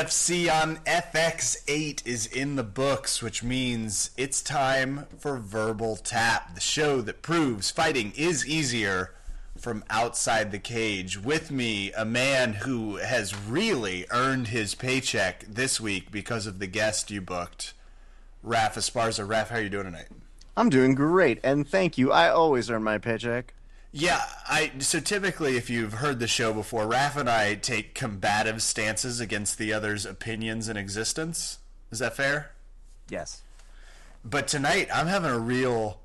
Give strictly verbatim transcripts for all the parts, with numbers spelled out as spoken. U F C on F X eight is in the books, which means it's time for Verbal Tap, the show that proves fighting is easier from outside the cage. With me, a man who has really earned his paycheck this week because of the guest you booked, Raf Esparza. Raf, how are you doing tonight? I'm doing great, and thank you. I always earn my paycheck. Yeah, I so typically, if you've heard the show before, Raf and I take combative stances against the other's opinions and existence. Is that fair? Yes. But tonight, I'm having a real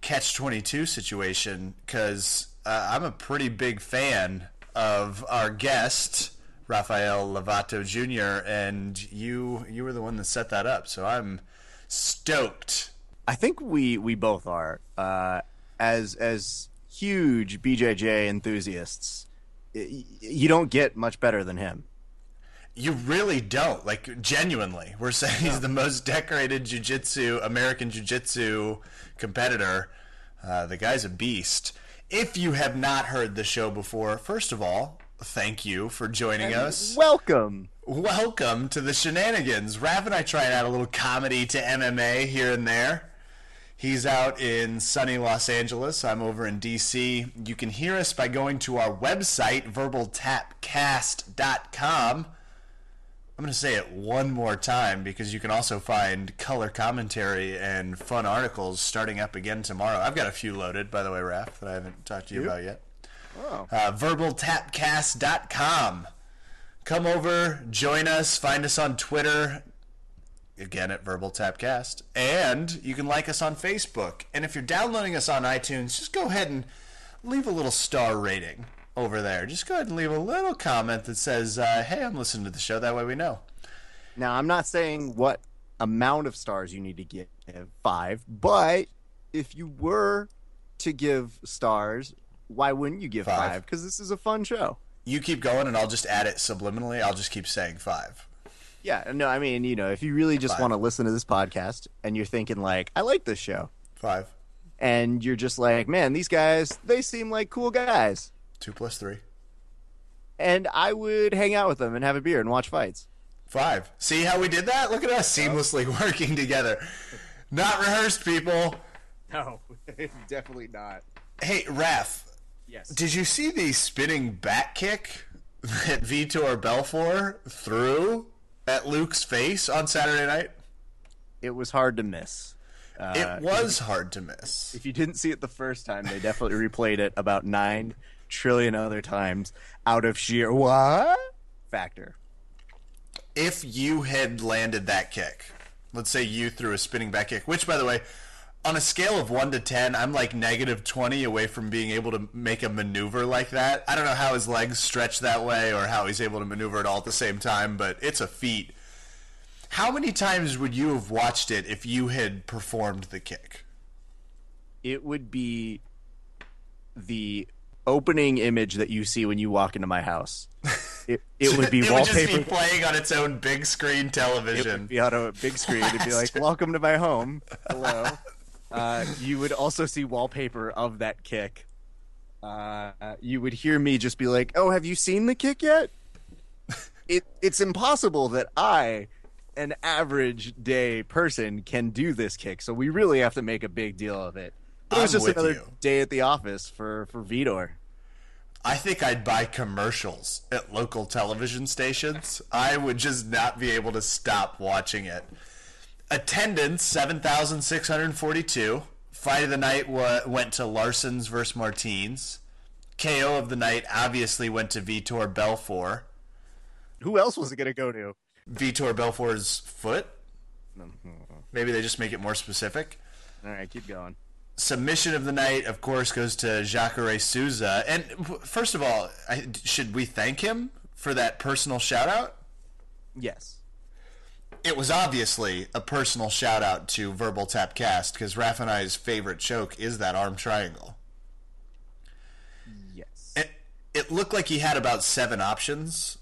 catch twenty-two situation because uh, I'm a pretty big fan of our guest, Rafael Lovato Junior, and you you were the one that set that up, so I'm stoked. I think we, we both are. Uh, as as... huge B J J enthusiasts, you don't get much better than him. You really don't. Like, genuinely, we're saying he's the most decorated jiu-jitsu, American jiu-jitsu competitor. Uh, the guy's a beast. If you have not heard the show before, first of all, thank you for joining and us. Welcome. Welcome to the shenanigans. Raf and I tried out a little comedy to M M A here and there. He's out in sunny Los Angeles. I'm over in D C. You can hear us by going to our website, Verbal Tap Cast dot com. I'm going to say it one more time because you can also find color commentary and fun articles starting up again tomorrow. I've got a few loaded, by the way, Raf, that I haven't talked to you, you? about yet. Oh. Uh, Verbal Tap Cast dot com. Come over, join us, find us on Twitter. Again, at VerbalTapCast. And you can like us on Facebook. And if you're downloading us on iTunes, just go ahead and leave a little star rating over there. Just go ahead and leave a little comment that says, uh, hey, I'm listening to the show. That way we know. Now, I'm not saying what amount of stars you need to give, five. But if you were to give stars, why wouldn't you give five? Because this is a fun show. You keep going, and I'll just add it subliminally. I'll just keep saying five. Yeah, no, I mean, you know, if you really just want to listen to this podcast and you're thinking, like, I like this show. Five. And you're just like, man, these guys, they seem like cool guys. Two plus three. And I would hang out with them and have a beer and watch fights. Five. See how we did that? Look at us seamlessly working together. Not rehearsed, people. No, definitely not. Hey, Raf. Yes. Did you see the spinning back kick that Vitor Belfort threw at Luke's face on Saturday night? It was hard to miss. Uh, it was if, hard to miss. If you didn't see it the first time, they definitely replayed it about nine trillion other times out of sheer what factor. If you had landed that kick, let's say you threw a spinning back kick, which, by the way, on a scale of one to ten, I'm like negative twenty away from being able to make a maneuver like that. I don't know how his legs stretch that way or how he's able to maneuver it all at the same time, but it's a feat. How many times would you have watched it if you had performed the kick? It would be the opening image that you see when you walk into my house. It, it would be it wallpaper. It would just be playing on its own big screen television. It would be on a big screen. It would be like, welcome to my home. Hello. Uh, you would also see wallpaper of that kick. Uh, you would hear me just be like, oh, have you seen the kick yet? It, it's impossible that I, an average day person, can do this kick, so we really have to make a big deal of it. But it was I'm just another you. day at the office for, for Vitor. I think I'd buy commercials at local television stations. I would just not be able to stop watching it. Attendance, seven thousand six hundred forty-two. Fight of the night wa- went to Larson's versus Martins. K O of the night obviously went to Vitor Belfort. Who else was it going to go to? Vitor Belfort's foot? Maybe they just make it more specific. All right, keep going. Submission of the night, of course, goes to Jacare Souza. And first of all, I, should we thank him for that personal shout-out? Yes. It was obviously a personal shout-out to Verbal Tap Cast, because Raf and I's favorite choke is that arm triangle. Yes. It, it looked like he had about seven options,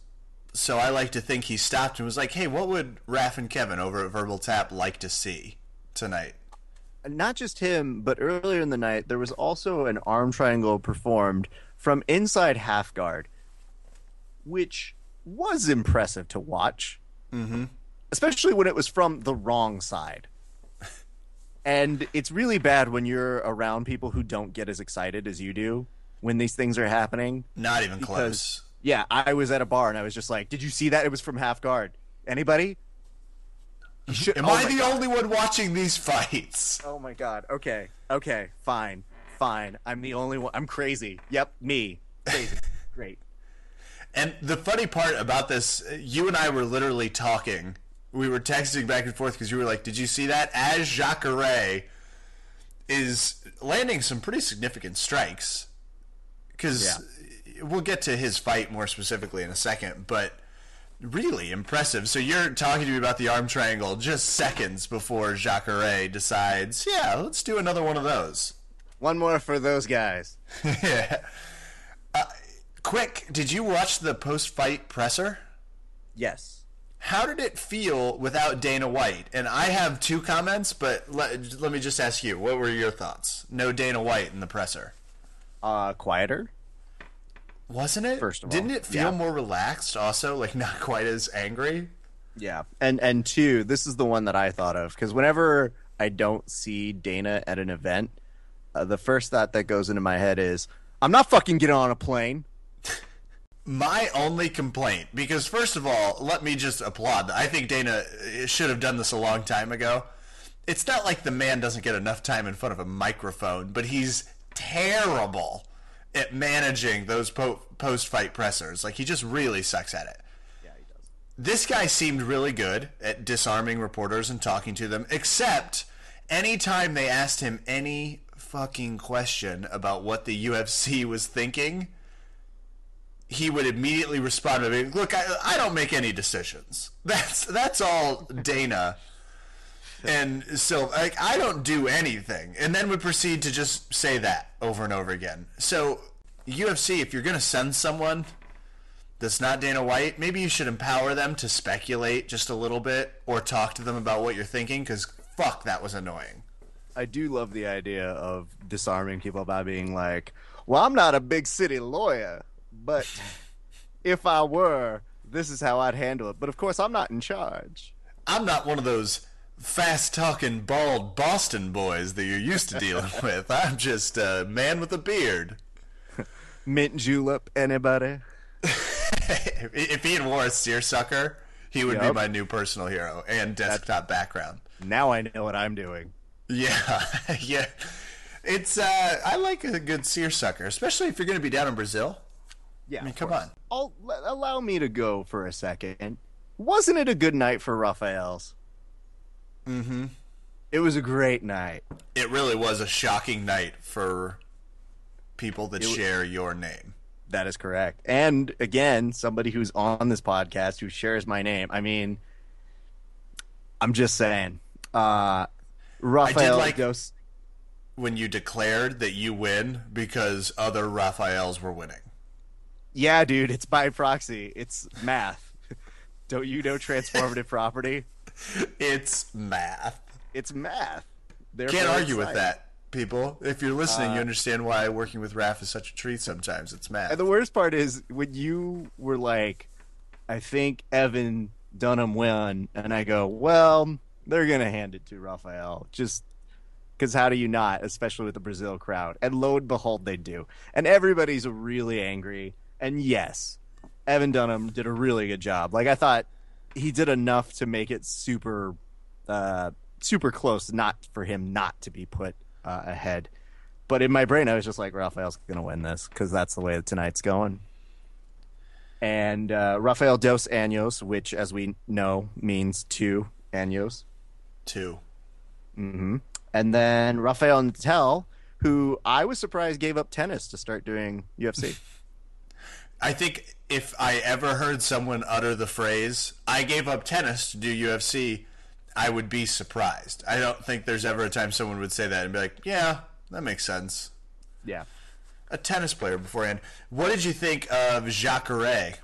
so I like to think he stopped and was like, hey, what would Raf and Kevin over at Verbal Tap like to see tonight? Not just him, but earlier in the night, there was also an arm triangle performed from inside half guard, which was impressive to watch, mm-hmm. especially when it was from the wrong side. And it's really bad when you're around people who don't get as excited as you do when these things are happening. Not even because, close. Yeah, I was at a bar and I was just like, did you see that? It was from half guard. Anybody? Should, Am oh I the God. only one watching these fights? Oh, my God. Okay. Okay. Fine. Fine. I'm the only one. I'm crazy. Yep. Me. Crazy. Great. And the funny part about this, you and I were literally talking. We were texting back and forth because you were like, did you see that? As Jacare is landing some pretty significant strikes. Because yeah. we'll get to his fight more specifically in a second, but... really impressive. So you're talking to me about the arm triangle just seconds before Jacare decides, yeah, let's do another one of those. One more for those guys. yeah. Uh, quick, did you watch the post-fight presser? Yes. How did it feel without Dana White? And I have two comments, but let, let me just ask you, what were your thoughts? No Dana White in the presser. Uh, quieter. Wasn't it? First of all. Didn't it feel yeah. more relaxed also? Like not quite as angry? Yeah. And and two, this is the one that I thought of. Because whenever I don't see Dana at an event, uh, the first thought that goes into my head is, I'm not fucking getting on a plane. My only complaint, because first of all, let me just applaud. I think Dana should have done this a long time ago. It's not like the man doesn't get enough time in front of a microphone, but he's terrible at managing those po- post-fight pressers. Like, he just really sucks at it. Yeah, he does. This guy seemed really good at disarming reporters and talking to them, except anytime they asked him any fucking question about what the U F C was thinking, he would immediately respond to me, look, I, I don't make any decisions. That's, that's all Dana. And so, like, I don't do anything. And then would proceed to just say that over and over again. So, U F C, if you're going to send someone that's not Dana White, maybe you should empower them to speculate just a little bit or talk to them about what you're thinking, because, fuck, that was annoying. I do love the idea of disarming people by being like, well, I'm not a big city lawyer, but if I were, this is how I'd handle it. But, of course, I'm not in charge. I'm not one of those... fast-talking, bald Boston boys that you're used to dealing with. I'm just a man with a beard. Mint julep, anybody? If he had wore a seersucker, he would yep. be my new personal hero and desktop That's... background. Now I know what I'm doing. Yeah, yeah. It's, uh, I like a good seersucker, especially if you're going to be down in Brazil. Yeah, I mean, come course. on. I'll, allow me to go for a second. Wasn't it a good night for Rafael's? Mm-hmm. It was a great night. It really was a shocking night for people that was, share your name. That is correct. And, again, somebody who's on this podcast who shares my name. I mean, I'm just saying. Uh, Rafael I did like Dos- when you declared that you win because other Rafaels were winning. Yeah, dude, it's by proxy. It's math. Don't you know transformative property? It's math. It's math. Therefore, can't argue with that, people. If you're listening, uh, you understand why working with Raf is such a treat sometimes. It's math. And the worst part is when you were like, I think Evan Dunham won, and I go, well, they're going to hand it to Rafael. Just because how do you not, especially with the Brazil crowd? And lo and behold, they do. And everybody's really angry. And yes, Evan Dunham did a really good job. Like, I thought... he did enough to make it super uh, super close, not for him not to be put uh, ahead. But in my brain, I was just like, Rafael's going to win this because that's the way that tonight's going. And uh, Rafael Dos Anjos, which, as we know, means two Anjos. Two. Mm-hmm. And then Rafael Natel, who I was surprised gave up tennis to start doing U F C. I think if I ever heard someone utter the phrase, I gave up tennis to do U F C, I would be surprised. I don't think there's ever a time someone would say that and be like, yeah, that makes sense. Yeah. A tennis player beforehand. What did you think of Jacare?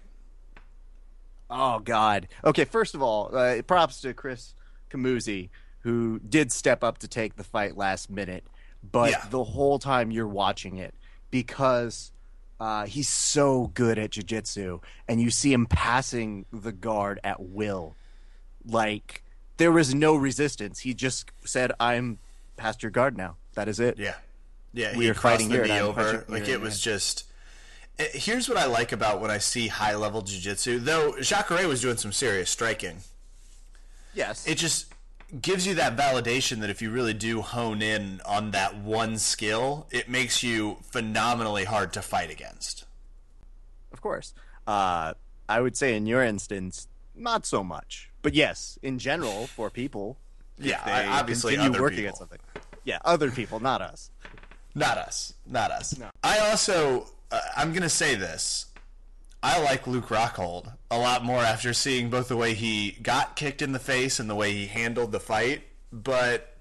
Oh, God. Okay, first of all, uh, props to Chris Camuzzi, who did step up to take the fight last minute, but yeah. the whole time you're watching it because – Uh, he's so good at jiu-jitsu, and you see him passing the guard at will. Like, there was no resistance. He just said, I'm past your guard now. That is it. Yeah. Yeah, we he were fighting the knee over. Like, it was just... Here's what I like about when I see high-level jiu-jitsu. Though, Jacare was doing some serious striking. Yes. It just gives you that validation that if you really do hone in on that one skill, it makes you phenomenally hard to fight against. Of course. Uh, I would say in your instance, not so much. But yes, in general, for people, yeah, they obviously continue other working people. At something. Yeah, other people, not us. Not us. Not us. No. I also... Uh, I'm going to say this. I like Luke Rockhold a lot more after seeing both the way he got kicked in the face and the way he handled the fight. But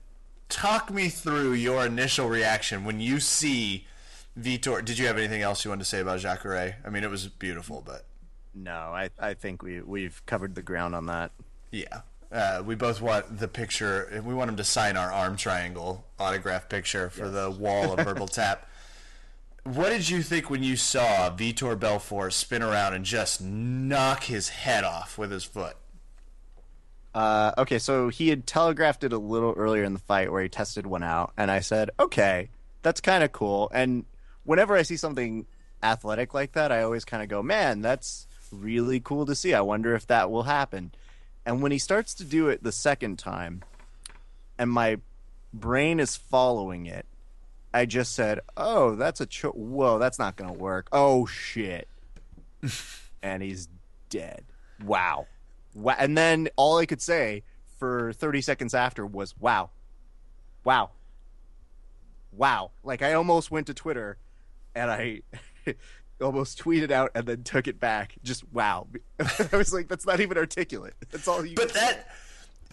talk me through your initial reaction when you see Vitor. Did you have anything else you wanted to say about Jacare? I mean, it was beautiful, but... No, I, I think we, we've covered the ground on that. Yeah. Uh, we both want the picture. We want him to sign our arm triangle autograph picture for yes. the wall of Verbal Tap. What did you think when you saw Vitor Belfort spin around and just knock his head off with his foot? Uh, okay, so he had telegraphed it a little earlier in the fight where he tested one out, and I said, okay, that's kind of cool. And whenever I see something athletic like that, I always kind of go, man, that's really cool to see. I wonder if that will happen. And when he starts to do it the second time, and my brain is following it, I just said, oh, that's a cho- whoa, that's not going to work. Oh, shit. And he's dead. Wow. wow. And then all I could say for thirty seconds after was, wow. Wow. Wow. Like, I almost went to Twitter, and I almost tweeted out and then took it back. Just, wow. I was like, that's not even articulate. That's all you But can that... say.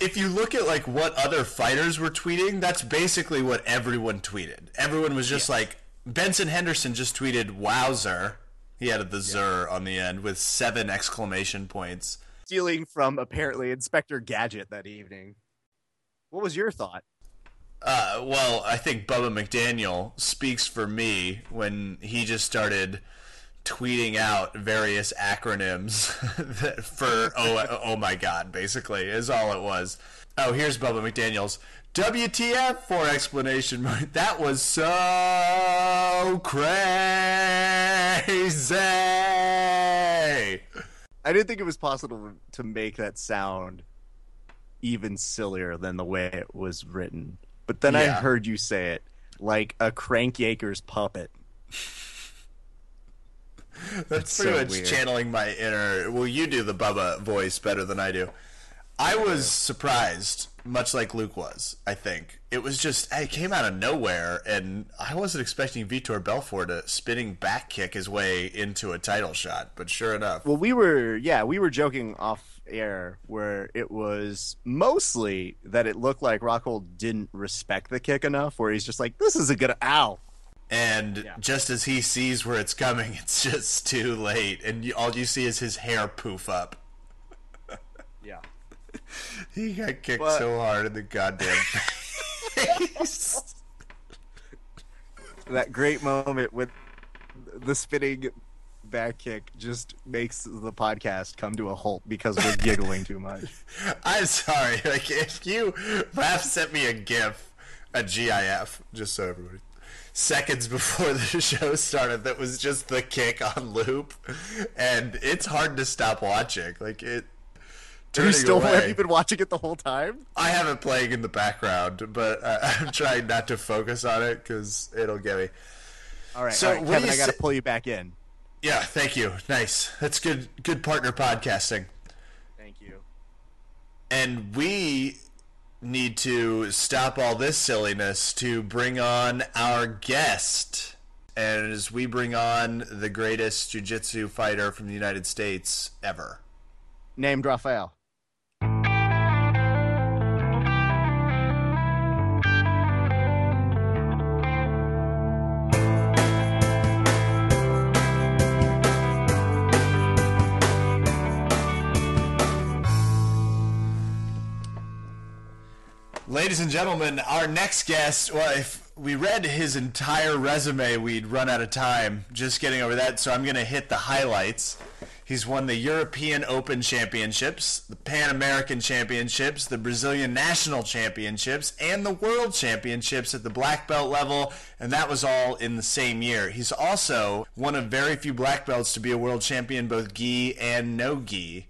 If you look at, like, what other fighters were tweeting, that's basically what everyone tweeted. Everyone was just yes. like, Benson Henderson just tweeted, wowzer. He added the yeah. zer on the end with seven exclamation points. Stealing from, apparently, Inspector Gadget that evening. What was your thought? Uh, well, I think Bubba McDaniel speaks for me when he just started tweeting out various acronyms for oh, oh my god, basically, is all it was. Oh, here's Bubba McDaniel's W T F for explanation mark. That was so crazy. I didn't think it was possible to make that sound even sillier than the way it was written. But then yeah. I heard you say it like a Crank Yaker's puppet. That's, That's pretty so much weird. Channeling my inner... Well, you do the Bubba voice better than I do. I was surprised, much like Luke was, I think. It was just... It came out of nowhere, and I wasn't expecting Vitor Belfort to spinning back kick his way into a title shot, but sure enough. Well, we were... Yeah, we were joking off air where it was mostly that it looked like Rockhold didn't respect the kick enough, where he's just like, this is a good... Ow! And yeah. just as he sees where it's coming, it's just too late. And you, all you see is his hair poof up. Yeah. He got kicked but... so hard in the goddamn face. That great moment with the spinning back kick just makes the podcast come to a halt because we're giggling too much. I'm sorry. Like, if you Raf sent me a GIF, a GIF, just so everybody... seconds before the show started that was just the kick on loop, and it's hard to stop watching. Like, it turning you still away, have you been watching it the whole time? I have it playing in the background, but uh, I'm trying not to focus on it because it'll get me. Alright, so, all right, Kevin, I gotta say- pull you back in. Yeah, thank you. Nice. That's good good partner podcasting. Thank you. And we need to stop all this silliness to bring on our guest. And as we bring on the greatest jiu-jitsu fighter from the United States ever. Named Rafael. Ladies and gentlemen, our next guest, well, if we read his entire resume, we'd run out of time just getting over that, so I'm going to hit the highlights. He's won the European Open Championships, the Pan-American Championships, the Brazilian National Championships, and the World Championships at the black belt level, and that was all in the same year. He's also one of very few black belts to be a world champion, both gi and no gi.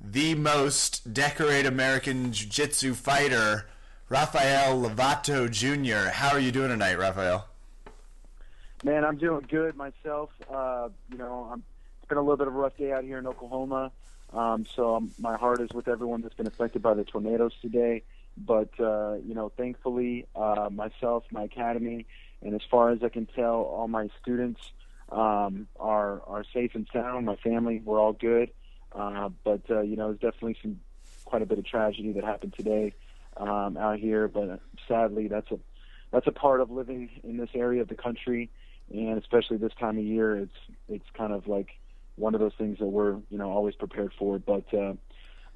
The most decorated American Jiu-Jitsu fighter, Rafael Lovato Junior How are you doing tonight, Rafael? Man, I'm doing good myself. Uh, you know, I'm, it's been a little bit of a rough day out here in Oklahoma, um, so I'm, my heart is with everyone that's been affected by the tornadoes today. But, uh, you know, thankfully, uh, myself, my academy, and as far as I can tell, all my students um, are, are safe and sound. My family, we're all good. Uh, but, uh, you know, there's definitely some quite a bit of tragedy that happened today um, out here. But uh, sadly, that's a that's a part of living in this area of the country, and especially this time of year, it's it's kind of like one of those things that we're you know always prepared for. But uh,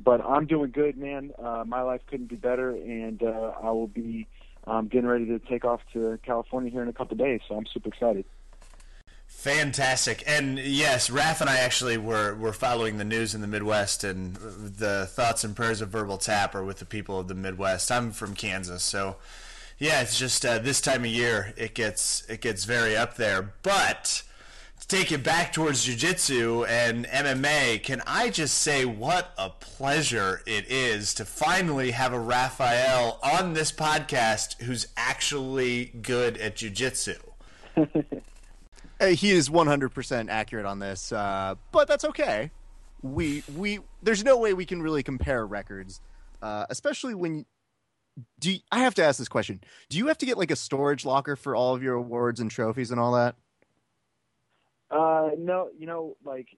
but I'm doing good, man. Uh, my life couldn't be better, and uh, I will be um, getting ready to take off to California here in a couple of days. So I'm super excited. Fantastic. And yes, Raf and I actually were, were following the news in the Midwest, and the thoughts and prayers of Verbal Tap are with the people of the Midwest. I'm from Kansas, so yeah, it's just uh, this time of year it gets it gets very up there. But to take it back towards jiu-jitsu and M M A, can I just say what a pleasure it is to finally have a Rafael on this podcast who's actually good at jiu-jitsu. He is one hundred percent accurate on this, uh, but that's okay. We we there's no way we can really compare records, uh, especially when do you, I have to ask this question. Do you have to get like a storage locker for all of your awards and trophies and all that? Uh, no, you know, like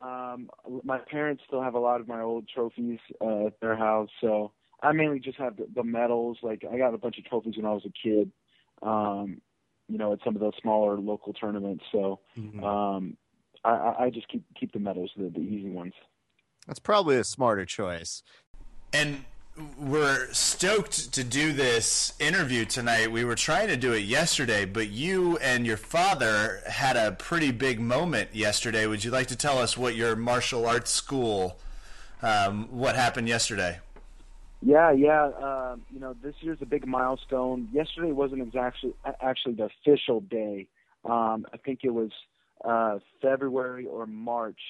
um, my parents still have a lot of my old trophies uh, at their house, so I mainly just have the, the medals. Like I got a bunch of trophies when I was a kid. Um, you know, at some of those smaller local tournaments. So mm-hmm. um, I, I just keep keep the medals, the, the easy ones. That's probably a smarter choice. And we're stoked to do this interview tonight. We were trying to do it yesterday, but you and your father had a pretty big moment yesterday. Would you like to tell us what your martial arts school, um, what happened yesterday? Yeah, yeah. Uh, you know, this year's a big milestone. Yesterday wasn't exactly actually the official day. Um, I think it was uh, February or March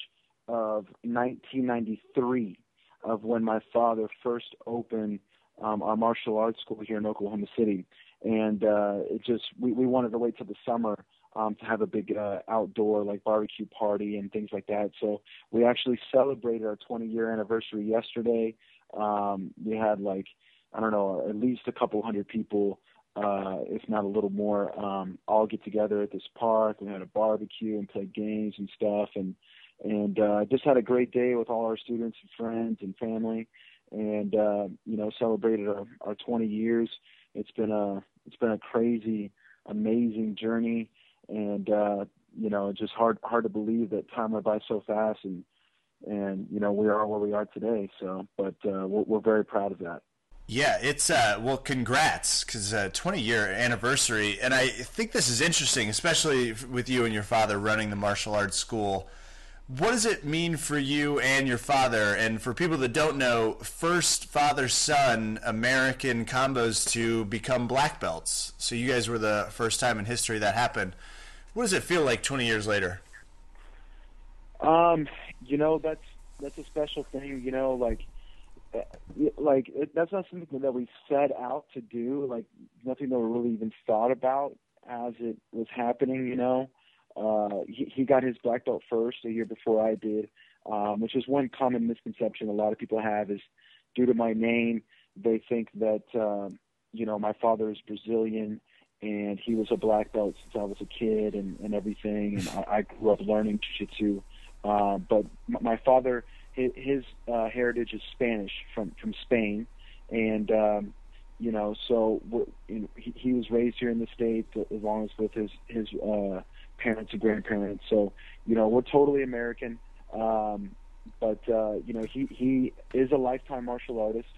of nineteen ninety-three of when my father first opened um, our martial arts school here in Oklahoma City. And uh, it just we, we wanted to wait till the summer um, to have a big uh, outdoor like barbecue party and things like that. So we actually celebrated our twenty-year anniversary yesterday. Um, we had like, I don't know, at least a couple hundred people, uh, if not a little more, um, all get together at this park. We had a barbecue and played games and stuff. And, and, uh, just had a great day with all our students and friends and family and, uh, you know, celebrated our, our twenty years. It's been a, it's been a crazy, amazing journey. And, uh, you know, just hard, hard to believe that time went by so fast and, And, you know, we are where we are today. So, but uh, we're, we're very proud of that. Yeah, it's, uh, well, congrats, because uh, twenty-year anniversary. And I think this is interesting, especially with you and your father running the martial arts school. What does it mean for you and your father? And for people that don't know, first father-son American combos to become black belts. So you guys were the first time in history that happened. What does it feel like twenty years later? Um, you know, that's, that's a special thing, you know, like, like it, that's not something that we set out to do, like nothing that we really even thought about as it was happening. You know, uh, he, he got his black belt first a year before I did, um, which is one common misconception a lot of people have is due to my name, they think that, um, you know, my father is Brazilian and he was a black belt since I was a kid and, and everything. And I, I grew up learning jiu-jitsu. Uh, but my father, his, his uh, heritage is Spanish from, from Spain. And, um, you know, so we're, you know, he, he was raised here in the States as long as with his, his uh, parents and grandparents. So, you know, we're totally American. Um, but, uh, you know, he, he is a lifetime martial artist.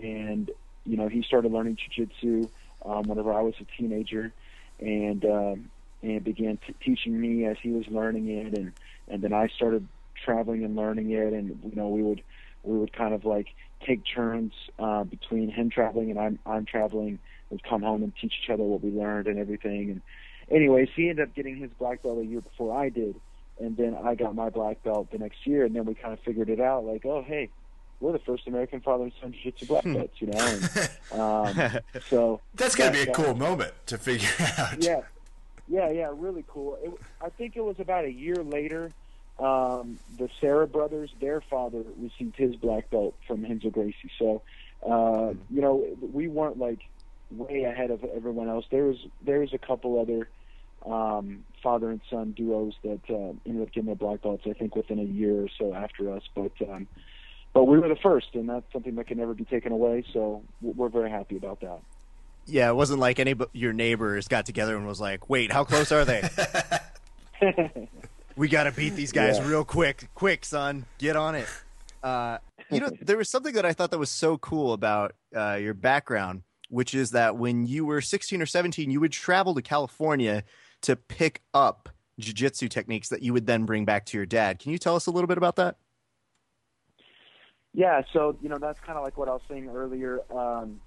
And, you know, he started learning jiu-jitsu um, whenever I was a teenager, and um, and began t teaching me as he was learning it, and and then I started traveling and learning it, and you know we would we would kind of like take turns uh, between him traveling and I'm I'm traveling. We'd come home and teach each other what we learned and everything. And anyways, he ended up getting his black belt a year before I did, and then I got my black belt the next year, and then we kind of figured it out, like, oh, hey, we're the first American father and son jiu-jitsu black belts, you know? And, um, so that's got to be a cool moment to figure out. Yeah, yeah, yeah, really cool. It, I think it was about a year later, um, the Sarah brothers, their father received his black belt from Renzo Gracie. So, uh, you know, we weren't, like, way ahead of everyone else. There was, there was a couple other um, father and son duos that uh, ended up getting their black belts, I think, within a year or so after us. But um, but we were the first, and that's something that can never be taken away. So we're very happy about that. Yeah, it wasn't like any your neighbors got together and was like, "Wait, how close are they? We got to beat these guys yeah. real quick, quick, son, get on it." Uh, you know, there was something that I thought that was so cool about uh, your background, which is that when you were sixteen or seventeen, you would travel to California to pick up jiu-jitsu techniques that you would then bring back to your dad. Can you tell us a little bit about that? Yeah, so, you know, that's kind of like what I was saying earlier. Um,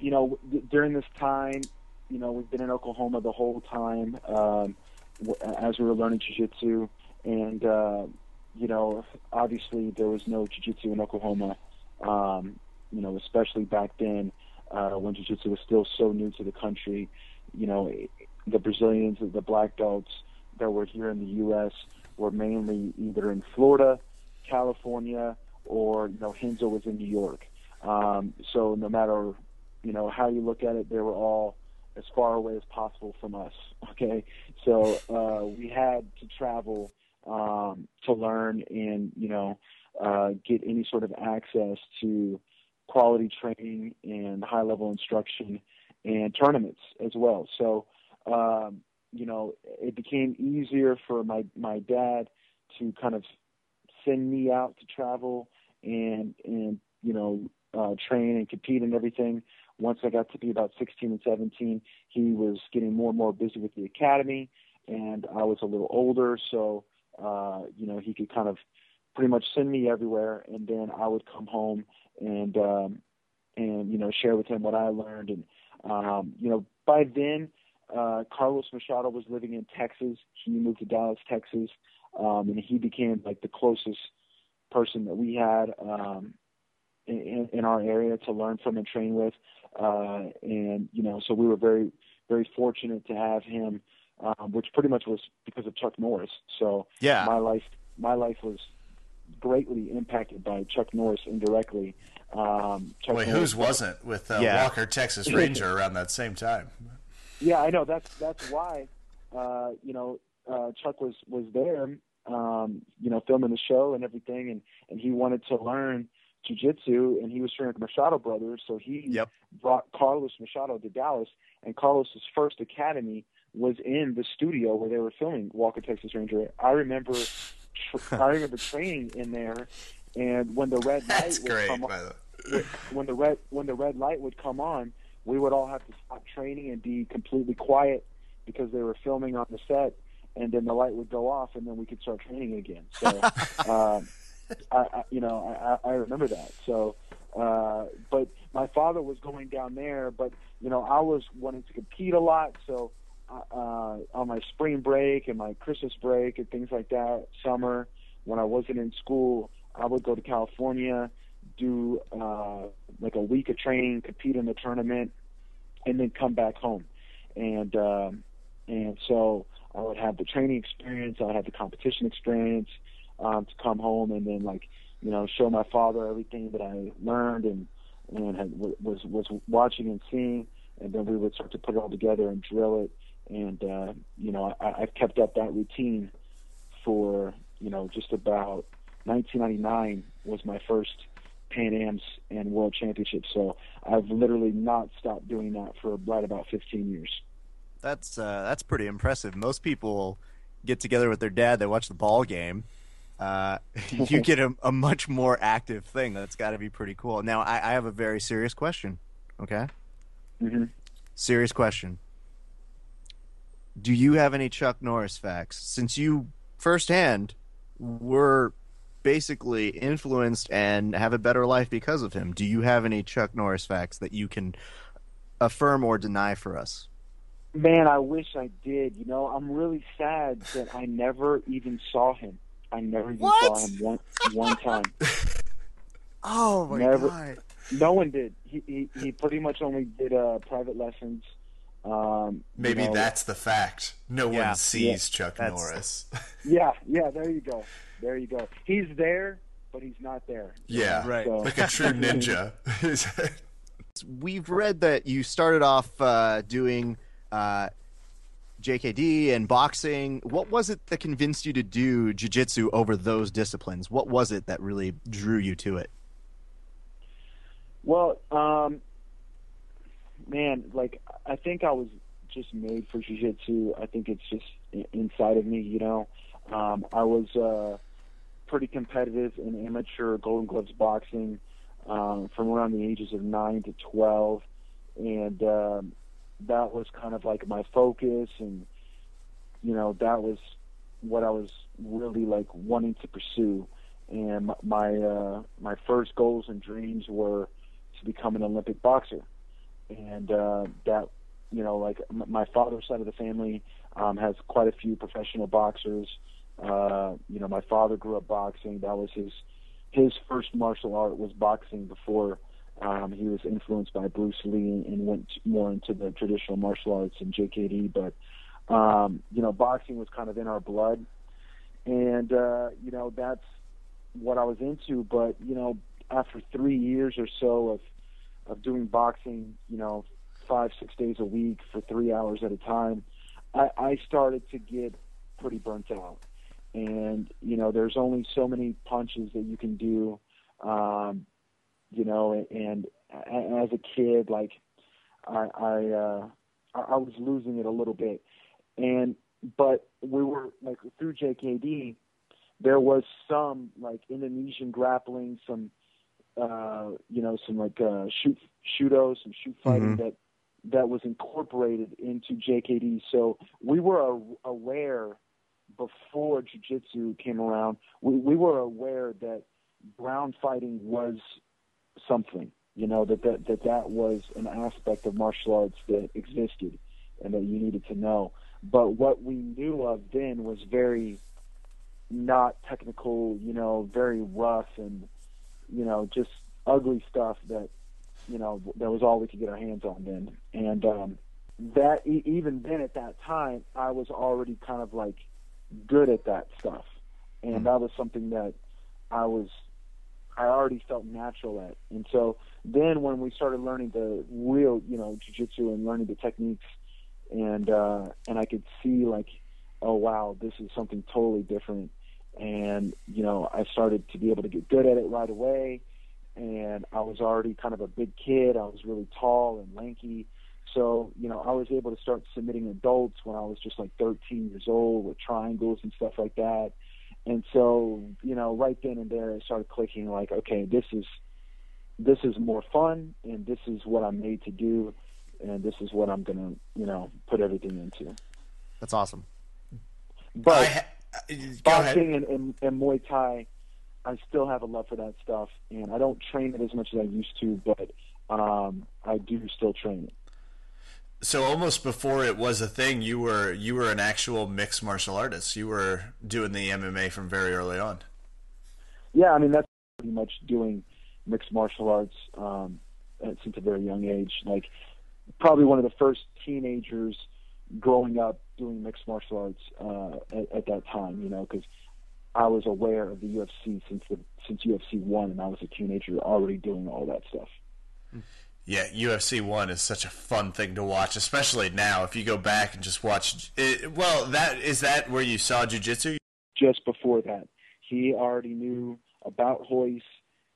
you know, during this time, you know, we've been in Oklahoma the whole time um, as we were learning jiu-jitsu. And, uh, you know, obviously there was no jiu-jitsu in Oklahoma, um, you know, especially back then. Uh, when jiu-jitsu was still so new to the country, you know, the Brazilians, the black belts that were here in the U S were mainly either in Florida, California, or, you know, Renzo was in New York. Um, so no matter, you know, how you look at it, they were all as far away as possible from us, okay? So uh, we had to travel um, to learn and, you know, uh, get any sort of access to quality training and high-level instruction and tournaments as well. So, um, you know, it became easier for my, my dad to kind of send me out to travel and, and you know, uh, train and compete and everything. Once I got to be about sixteen and seventeen, he was getting more and more busy with the academy, and I was a little older, so, uh, you know, he could kind of pretty much send me everywhere, and then I would come home and, um, and, you know, share with him what I learned. And, um, you know, by then, uh, Carlos Machado was living in Texas. He moved to Dallas, Texas. Um, and he became like the closest person that we had, um, in, in our area to learn from and train with. Uh, and, you know, so we were very, very fortunate to have him, um, which pretty much was because of Chuck Norris. So yeah, my life, my life was greatly impacted by Chuck Norris indirectly. Um, Chuck Wait, Norris, whose wasn't with uh, yeah. Walker, Texas Ranger around that same time? Yeah, I know. That's that's why uh, you know uh, Chuck was was there, um, you know, filming the show and everything, and and he wanted to learn jiu-jitsu, and he was training with Machado brothers, so he yep. brought Carlos Machado to Dallas, and Carlos's first academy was in the studio where they were filming Walker, Texas Ranger. I remember. I remember training in there, and when the red light That's would great, come on, the... when the red when the red light would come on, we would all have to stop training and be completely quiet because they were filming on the set, and then the light would go off, and then we could start training again. So, um, I, I, you know, I, I remember that. So, uh, but my father was going down there, but you know, I was wanting to compete a lot, so. Uh, on my spring break and my Christmas break and things like that, summer, when I wasn't in school, I would go to California, do uh, like a week of training, compete in the tournament, and then come back home. And um, and so I would have the training experience, I would have the competition experience um, to come home and then, like, you know, show my father everything that I learned and, and had, was, was watching and seeing, and then we would start to put it all together and drill it. And, uh, you know, I, I've kept up that routine for, you know, just about nineteen ninety-nine was my first Pan Ams and World Championships. So I've literally not stopped doing that for right about fifteen years. That's uh, that's pretty impressive. Most people get together with their dad. They watch the ball game. Uh, you get a, a much more active thing. That's got to be pretty cool. Now, I, I have a very serious question. Okay. Mm-hmm. serious question. Do you have any Chuck Norris facts? Since you firsthand were basically influenced and have a better life because of him, do you have any Chuck Norris facts that you can affirm or deny for us? Man, I wish I did. You know, I'm really sad that I never even saw him. I never even what? saw him one, one time. Oh, my never, God. No one did. He, he, he pretty much only did uh, private lessons. Um, Maybe you know, that's the fact. No yeah, one sees yeah, Chuck Norris. yeah, yeah, there you go. There you go. He's there, but he's not there. Yeah, so, right. Like a true ninja. We've read that you started off uh, doing uh, J K D and boxing. What was it that convinced you to do jiu-jitsu over those disciplines? What was it that really drew you to it? Well, um, man, like, I think I was just made for jiu-jitsu. I think it's just inside of me, you know. Um, I was uh, pretty competitive in amateur Golden Gloves boxing um, from around the ages of nine to twelve. And um, that was kind of like my focus. And, you know, that was what I was really, like, wanting to pursue. And my, uh, my first goals and dreams were to become an Olympic boxer. And uh, that, you know, like my father's side of the family um, has quite a few professional boxers. Uh, you know, my father grew up boxing. That was his his first martial art was boxing before um, he was influenced by Bruce Lee and went more into the traditional martial arts and J K D. But, um, you know, boxing was kind of in our blood. And, uh, you know, that's what I was into. But, you know, after three years or so of, of doing boxing, you know, five, six days a week for three hours at a time, I, I started to get pretty burnt out. And, you know, there's only so many punches that you can do, um, you know, and, and as a kid, like, I, I, uh, I was losing it a little bit. And, but we were, like, through J K D, there was some, like, Indonesian grappling, some, Uh, you know, some like uh, shoot, shooto, some shoot fighting mm-hmm. that that was incorporated into J K D. So we were aware before jiu-jitsu came around. We, we were aware that ground fighting was something. You know, that that, that that was an aspect of martial arts that existed and that you needed to know. But what we knew of then was very not technical. You know, very rough and, you know, just ugly stuff that, you know, that was all we could get our hands on then. And um, that even then at that time, I was already kind of like good at that stuff. And that was something that I was, I already felt natural at. And so then when we started learning the real, you know, jiu-jitsu and learning the techniques and, uh, and I could see like, oh, wow, this is something totally different. And, you know, I started to be able to get good at it right away. And I was already kind of a big kid. I was really tall and lanky. So, you know, I was able to start submitting adults when I was just like thirteen years old with triangles and stuff like that. And so, you know, right then and there, I started clicking like, okay, this is, this is more fun and this is what I'm made to do. And this is what I'm going to, you know, put everything into. That's awesome. But boxing and, and, and Muay Thai, I still have a love for that stuff, and I don't train it as much as I used to, but um, I do still train it. So almost before it was a thing, you were you were an actual mixed martial artist. You were doing the M M A from very early on. Yeah, I mean, that's pretty much doing mixed martial arts um, since a very young age. Like, probably one of the first teenagers growing up doing mixed martial arts uh, at, at that time, you know, because I was aware of the U F C since the since U F C one, and I was a teenager already doing all that stuff. Yeah, U F C one is such a fun thing to watch, especially now. If you go back and just watch, it, well, that is that where you saw jiu-jitsu? Just before that, he already knew about Royce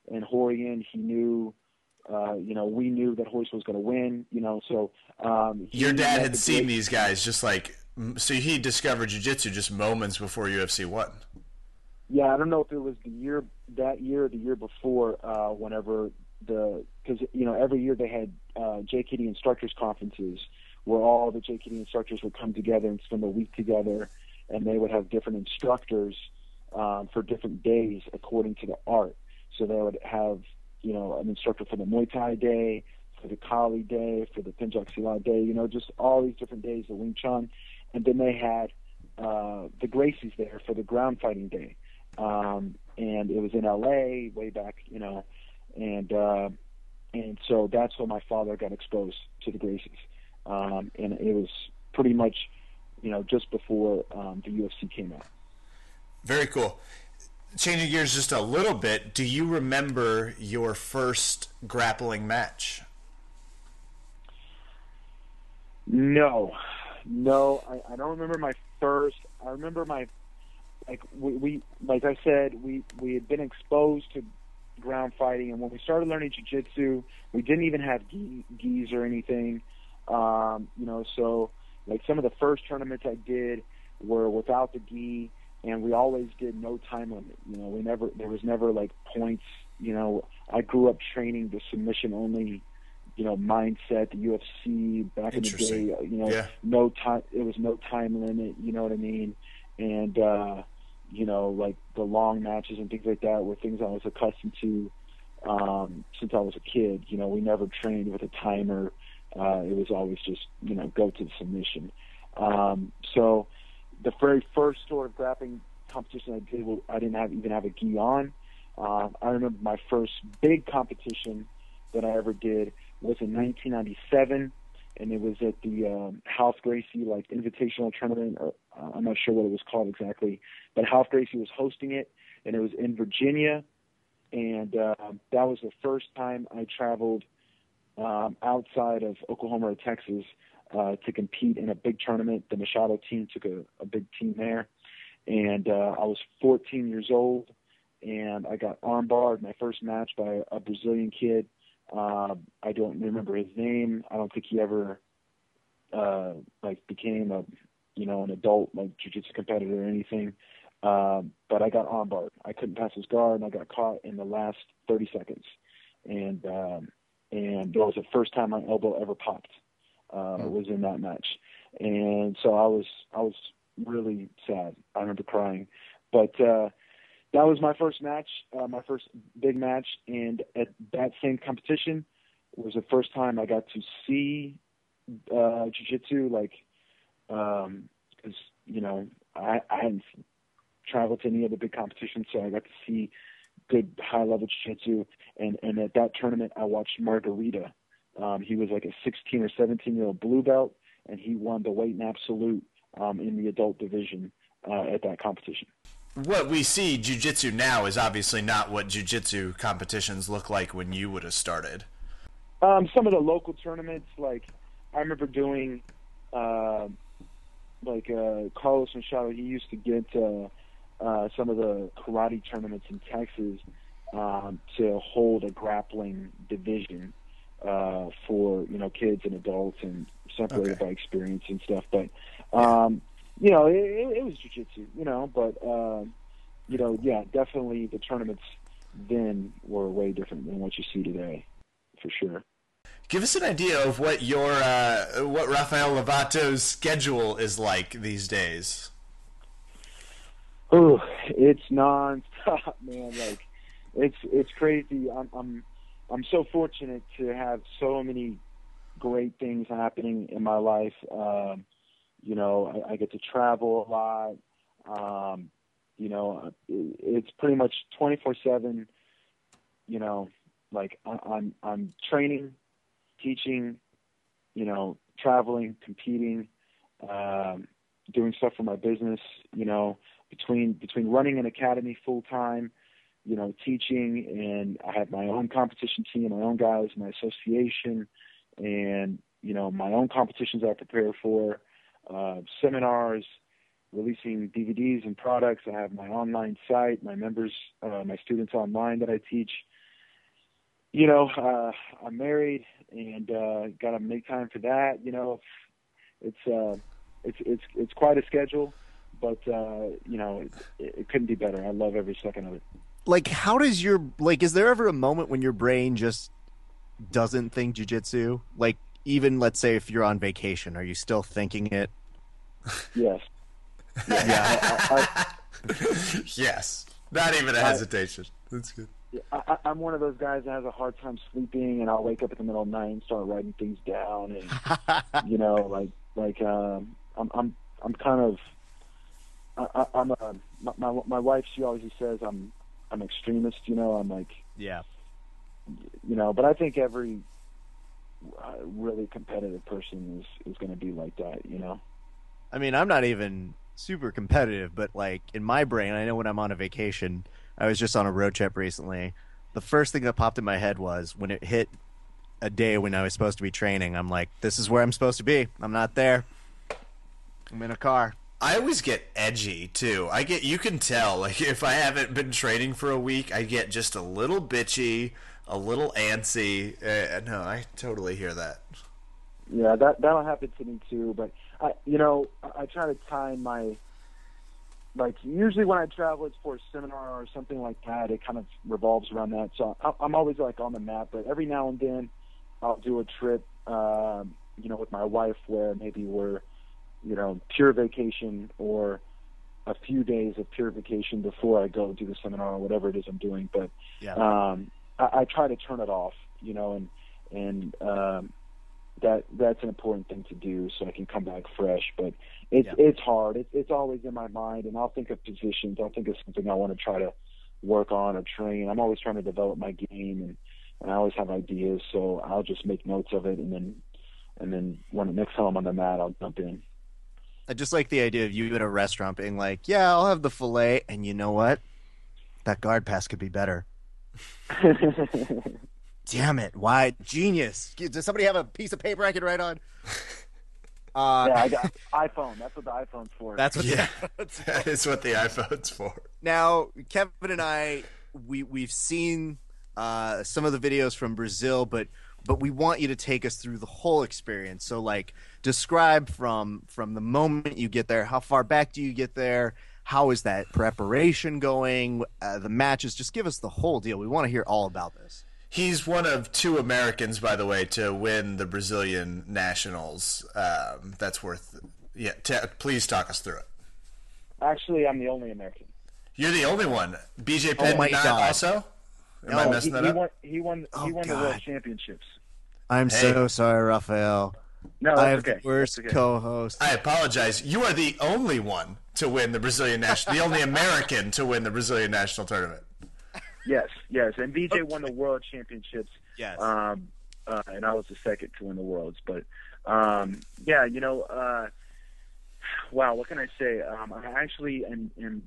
and Horian. He knew. Uh, you know, we knew that Royce was going to win, you know, so... Um, Your dad had seen these guys just like... So he discovered jiu-jitsu just moments before U F C one. Yeah, I don't know if it was the year, that year or the year before, uh, whenever the... Because, you know, every year they had uh, J K D instructors conferences, where all the J K D instructors would come together and spend a week together, and they would have different instructors um, for different days according to the art. So they would have, you know, an instructor for the Muay Thai day, for the Kali day, for the Pinjak Silat day, you know, just all these different days, the Wing Chun. And then they had uh, the Gracies there for the ground fighting day. Um, and it was in L A way back, you know, and uh, and so that's when my father got exposed to the Gracies. Um, and it was pretty much, you know, just before um, the U F C came out. Very cool. Changing gears just a little bit, do you remember your first grappling match? No. No, I, I don't remember my first. I remember my, like we, we like I said, we, we had been exposed to ground fighting. And when we started learning jiu-jitsu, we didn't even have gi, gis or anything. Um, you know, so like some of the first tournaments I did were without the gi. And we always did no time limit. You know, we never there was never like points. You know, I grew up training the submission only, you know, mindset. The U F C back in the day, you know, yeah. no time. It was no time limit. You know what I mean? And uh, you know, like the long matches and things like that were things I was accustomed to um, since I was a kid. You know, we never trained with a timer. Uh, it was always just, you know, go to the submission. Um, so. The very first sort of grappling competition I did, I didn't have, even have a gi on. Uh, I remember my first big competition that I ever did was in nineteen ninety-seven, and it was at the um, Ralph Gracie like invitational tournament. Or, uh, I'm not sure what it was called exactly, but Ralph Gracie was hosting it, and it was in Virginia. And uh, that was the first time I traveled um, outside of Oklahoma or Texas Uh, to compete in a big tournament. The Machado team took a, a big team there. And uh, I was fourteen years old, and I got armbarred my first match by a, a Brazilian kid. Uh, I don't remember his name. I don't think he ever uh, like became a, you know, an adult like jiu-jitsu competitor or anything. Um, but I got armbarred. I couldn't pass his guard, and I got caught in the last thirty seconds. And um, and that was the first time my elbow ever popped. Uh, was in that match, and so I was I was really sad. I remember crying, but uh, that was my first match, uh, my first big match, and at that same competition was the first time I got to see uh, jiu-jitsu. Like, um, 'cause, you know, I, I hadn't traveled to any other big competition, so I got to see good high level jiu-jitsu, and and at that tournament I watched Margarita. Um, he was like a sixteen or seventeen-year-old blue belt, and he won the weight and absolute um, in the adult division uh, at that competition. What we see jiu-jitsu now is obviously not what jiu-jitsu competitions look like when you would have started. Um, some of the local tournaments, like I remember doing, uh, like uh, Carlos Machado, he used to get uh, uh, some of the karate tournaments in Texas um, to hold a grappling division Uh, for, you know, kids and adults and separated okay. by experience and stuff. But, um, you know, it, it was jiu-jitsu, you know, but, uh, you know, yeah, definitely the tournaments then were way different than what you see today, for sure. Give us an idea of what your, uh, what Rafael Lovato's schedule is like these days. Oh, it's nonstop, man. Like, it's, it's crazy. I'm, I'm, I'm so fortunate to have so many great things happening in my life. Um, you know, I, I get to travel a lot. Um, you know, it, it's pretty much twenty-four seven, you know, like I, I'm, I'm training, teaching, you know, traveling, competing, um, doing stuff for my business, you know, between, between running an academy full time, you know, teaching, and I had my own competition team, my own guys, my association, and, you know, my own competitions I prepare for, uh, seminars, releasing D V Ds and products. I have my online site, my members, uh, my students online that I teach. You know, uh, I'm married and uh, got to make time for that. You know, it's uh, it's it's it's quite a schedule, but uh, you know, it, it couldn't be better. I love every second of it. Like, how does your, like, is there ever a moment when your brain just doesn't think jiu-jitsu? Like, even, let's say, if you're on vacation, are you still thinking it? Yes. Yeah. yeah. I, I, I, yes. Not even a hesitation. I, That's good. I, I'm one of those guys that has a hard time sleeping, and I'll wake up in the middle of the night and start writing things down, and you know, like like um, I'm I'm I'm kind of I, I'm a, my, my my wife. She always says I'm I'm extremist. You know, I'm like yeah, you know. But I think every uh, really competitive person is is going to be like that. You know. I mean, I'm not even super competitive, but like in my brain, I know when I'm on a vacation. I was just on a road trip recently. The first thing that popped in my head was when it hit a day when I was supposed to be training, I'm like, this is where I'm supposed to be. I'm not there. I'm in a car. I always get edgy too. I get, you can tell, like if I haven't been training for a week, I get just a little bitchy, a little antsy. Uh, no, I totally hear that. Yeah, that, that'll happen to me too. But I, you know, I try to time my, like usually when I travel, it's for a seminar or something like that. It kind of revolves around that. So I'm always like on the map, but every now and then I'll do a trip, um, you know, with my wife where maybe we're, you know, pure vacation or a few days of pure vacation before I go do the seminar or whatever it is I'm doing. But yeah. um, I, I try to turn it off, you know, and, and um, that that's an important thing to do so I can come back fresh. But It's yeah. it's hard. It's it's always in my mind, and I'll think of positions. I'll think of something I want to try to work on or train. I'm always trying to develop my game, and, and I always have ideas. So I'll just make notes of it, and then and then when the next time I'm on the mat, I'll jump in. I just like the idea of you at a restaurant being like, "Yeah, I'll have the fillet," and you know what? That guard pass could be better. Damn it! Why genius? Does somebody have a piece of paper I could write on? Uh, yeah, I got iPhone. That's what the iPhone's for. That's what yeah, the iPhone's for. That is what the iPhone's for. Now, Kevin and I, we we've seen uh, some of the videos from Brazil, but but we want you to take us through the whole experience. So, like, describe from from the moment you get there. How far back do you get there? How is that preparation going? Uh, the matches. Just give us the whole deal. We want to hear all about this. He's one of two Americans, by the way, to win the Brazilian Nationals. Um, that's worth – yeah. T- please talk us through it. Actually, I'm the only American. You're the only one. B J Penn oh not God. also? Am no, I messing he, that he up? Won, he won, oh, he won the World Championships. I'm hey. so sorry, Rafael. No, that's I have okay. the worst okay. co-host. I apologize. You are the only one to win the Brazilian National – the only American to win the Brazilian National Tournament. Yes, yes, and B J okay. won the World Championships. Yes, um, uh, and I was the second to win the Worlds. But um, yeah, you know, uh, wow, what can I say? Um, I actually am, am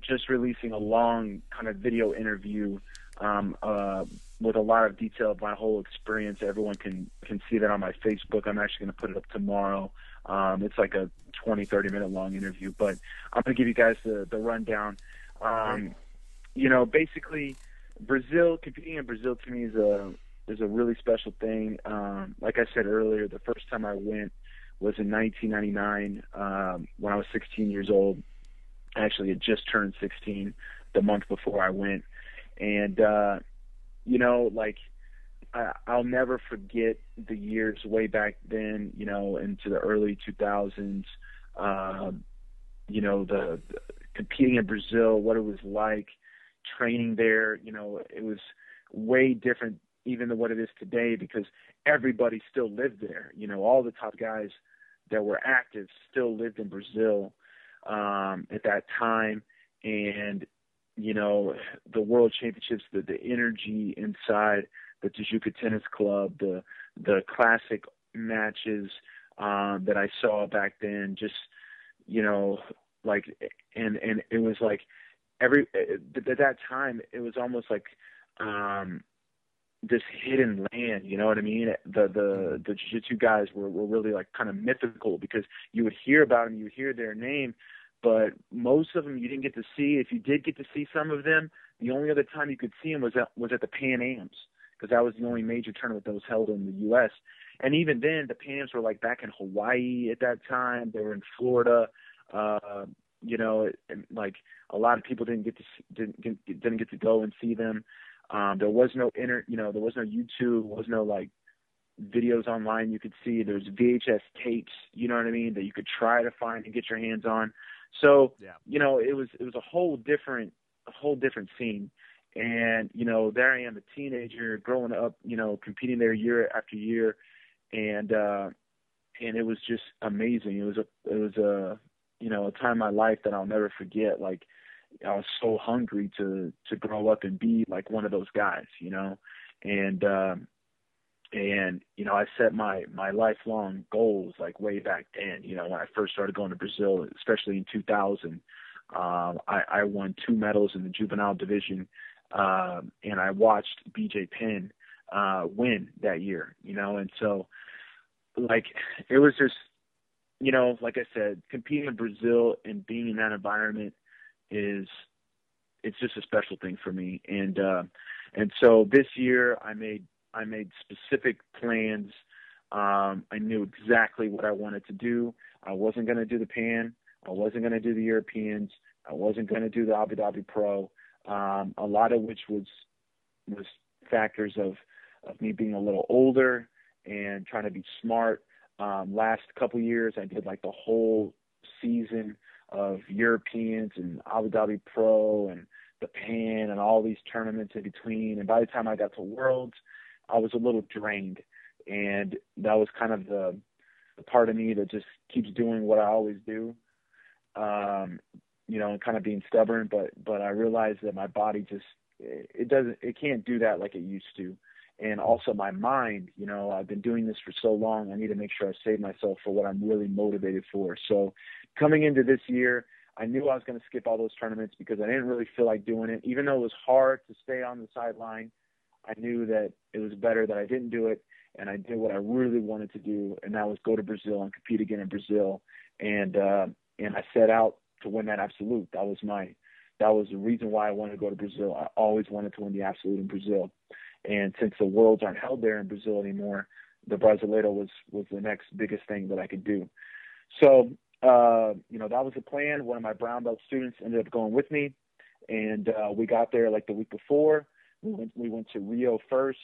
just releasing a long kind of video interview um, uh, with a lot of detail of my whole experience. Everyone can can see that on my Facebook. I'm actually going to put it up tomorrow. Um, it's like a twenty, thirty minute long interview, but I'm going to give you guys the the rundown. Um, You know, basically, Brazil competing in Brazil to me is a is a really special thing. Um, like I said earlier, the first time I went was in nineteen ninety-nine um, when I was sixteen years old. Actually, I just turned sixteen the month before I went, and uh, you know, like I, I'll never forget the years way back then. You know, into the early two thousands. Uh, you know, the, the competing in Brazil, what it was like. Training there, you know, it was way different even than what it is today because everybody still lived there. You know, all the top guys that were active still lived in Brazil um, at that time. And, you know, the World Championships, the, the energy inside the Tijuca Tennis Club, the the classic matches um, that I saw back then, just, you know, like, and, and it was like, Every at that time, it was almost like um, this hidden land. You know what I mean? The the the jiu-jitsu guys were, were really like kind of mythical because you would hear about them, you would hear their name, but most of them you didn't get to see. If you did get to see some of them, the only other time you could see them was at was at the Pan Ams because that was the only major tournament that was held in the U S And even then, the Pan Ams were like back in Hawaii at that time. They were in Florida. Uh, You know, like a lot of people didn't get to didn't didn't get to go and see them, Um, there was no inter, you know, there was no YouTube, was no like videos online you could see. There's V H S tapes, you know what I mean, that you could try to find and get your hands on. So, yeah. you know, it was it was a whole different a whole different scene. And, you know, there I am, a teenager growing up, you know, competing there year after year. And, uh, and it was just amazing. It was a, it was a, you know, a time in my life that I'll never forget. Like, I was so hungry to, to grow up and be like one of those guys, you know? And, um, and, you know, I set my, my lifelong goals like way back then, you know, when I first started going to Brazil, especially in two thousand, um, I, I won two medals in the juvenile division. Um, and I watched B J Penn, uh, win that year, you know? And so like, it was just, you know, like I said, competing in Brazil and being in that environment is, it's just a special thing for me. And, uh, and so this year I made, I made specific plans. Um, I knew exactly what I wanted to do. I wasn't going to do the Pan. I wasn't going to do the Europeans. I wasn't going to do the Abu Dhabi Pro. Um, a lot of which was, was factors of, of me being a little older and trying to be smart. Um, last couple years, I did like the whole season of Europeans and Abu Dhabi Pro and the Pan and all these tournaments in between. And by the time I got to Worlds, I was a little drained, and that was kind of the, the part of me that just keeps doing what I always do, um, you know, and kind of being stubborn. But but I realized that my body just it doesn't it can't do that like it used to, and also my mind. You know, I've been doing this for so long. I need to make sure I save myself for what I'm really motivated for. So coming into this year, I knew I was going to skip all those tournaments because I didn't really feel like doing it, even though it was hard to stay on the sideline. I knew that it was better that I didn't do it, and I did what I really wanted to do, and that was go to Brazil and compete again in Brazil. And uh, and I set out to win that absolute. That was my that was the reason why I wanted to go to Brazil. I always wanted to win the absolute in Brazil. And since the Worlds aren't held there in Brazil anymore, the Brasileiro was was the next biggest thing that I could do. So uh, you know, that was the plan. One of my brown belt students ended up going with me, and uh, we got there like the week before. We went, we went to Rio first,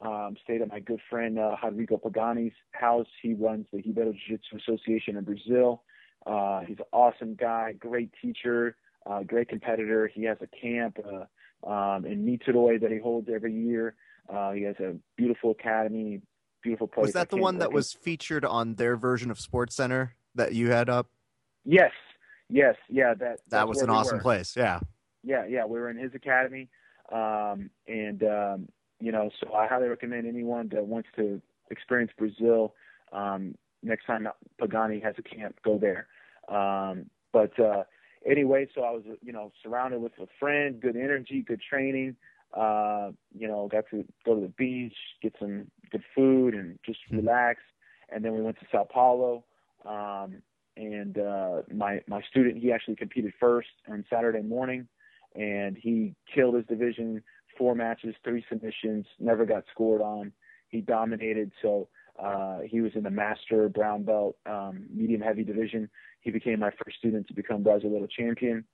um, stayed at my good friend, uh, Rodrigo Pagani's house. He runs the Ribeiro Jiu-Jitsu Association in Brazil. Uh, he's an awesome guy, great teacher, uh, great competitor. He has a camp uh, um, in Niterói that he holds every year. Uh, he has a beautiful academy, beautiful place. Was that the one that was featured on their version of SportsCenter that you had up? Yes, yes, yeah. That, that was an awesome place, yeah. Yeah, yeah, we were in his academy. Um, and, um, you know, so I highly recommend anyone that wants to experience Brazil. Um, next time Pagani has a camp, go there. Um, but, uh, anyway, so I was, you know, surrounded with a friend, good energy, good training, uh, you know, got to go to the beach, get some good food and just relax. And then we went to Sao Paulo. Um, and, uh, my, my student, he actually competed first on Saturday morning. And he killed his division, four matches, three submissions, never got scored on. He dominated. So uh, he was in the master brown belt, um, medium heavy division. He became my first student to become Brasileiro champion.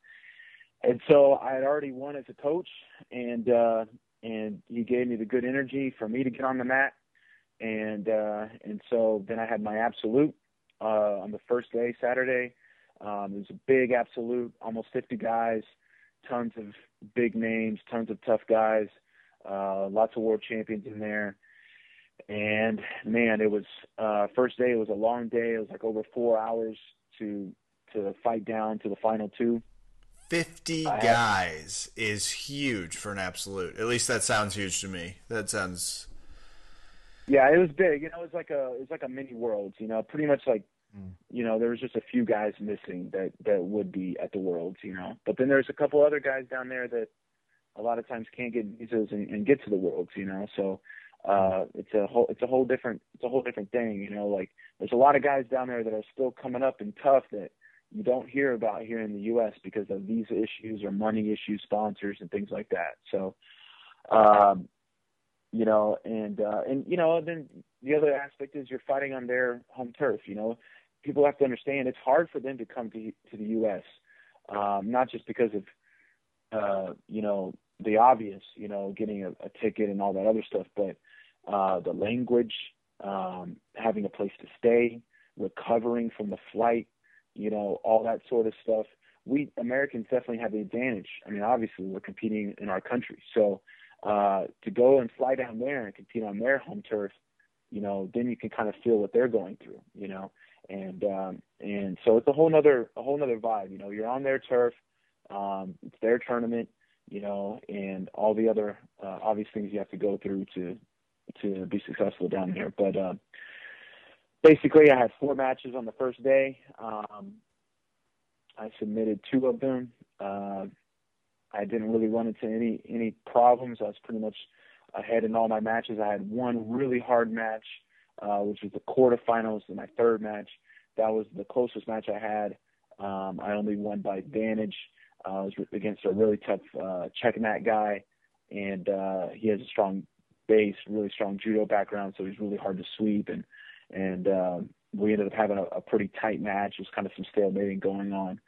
And so I had already won as a coach, and uh, and he gave me the good energy for me to get on the mat. And uh, and so then I had my absolute uh, on the first day, Saturday. Um, it was a big absolute, almost fifty guys. Tons of big names, tons of tough guys, uh, lots of world champions in there. And man, it was, uh, first day, it was a long day. It was like over four hours to, to fight down to the final two. fifty I guys had, is huge for an absolute. At least that sounds huge to me. That sounds. Yeah, it was big. You know, it was like a, it was like a mini Worlds, you know, pretty much like, you know, there was just a few guys missing that, that would be at the Worlds, you know. But then there's a couple other guys down there that a lot of times can't get visas and, and get to the Worlds, you know. So uh, it's a whole it's a whole different it's a whole different thing, you know. Like there's a lot of guys down there that are still coming up and tough that you don't hear about here in the U S because of visa issues or money issues, sponsors and things like that. So, um, you know, and uh, and you know, then the other aspect is you're fighting on their home turf, you know. People have to understand it's hard for them to come to, to the U S, um, not just because of, uh, you know, the obvious, you know, getting a, a ticket and all that other stuff, but uh, the language, um, having a place to stay, recovering from the flight, you know, all that sort of stuff. We Americans definitely have the advantage. I mean, obviously we're competing in our country. So uh, to go and fly down there and compete on their home turf, you know, then you can kind of feel what they're going through, you know? And, um, and so it's a whole nother, a whole nother vibe, you know, you're on their turf, um, it's their tournament, you know, and all the other, uh, obvious things you have to go through to, to be successful down there. But, um, basically I had four matches on the first day. Um, I submitted two of them. Uh, I didn't really run into any, any problems. I was pretty much ahead in all my matches. I had one really hard match, uh, which was the quarterfinals in my third match. That was the closest match I had. Um, I only won by advantage. Uh, I was against a really tough uh, Czechoslovak guy, and uh, he has a strong base, really strong judo background, so he's really hard to sweep. And and uh, we ended up having a, a pretty tight match. It was kind of some stalemating going on.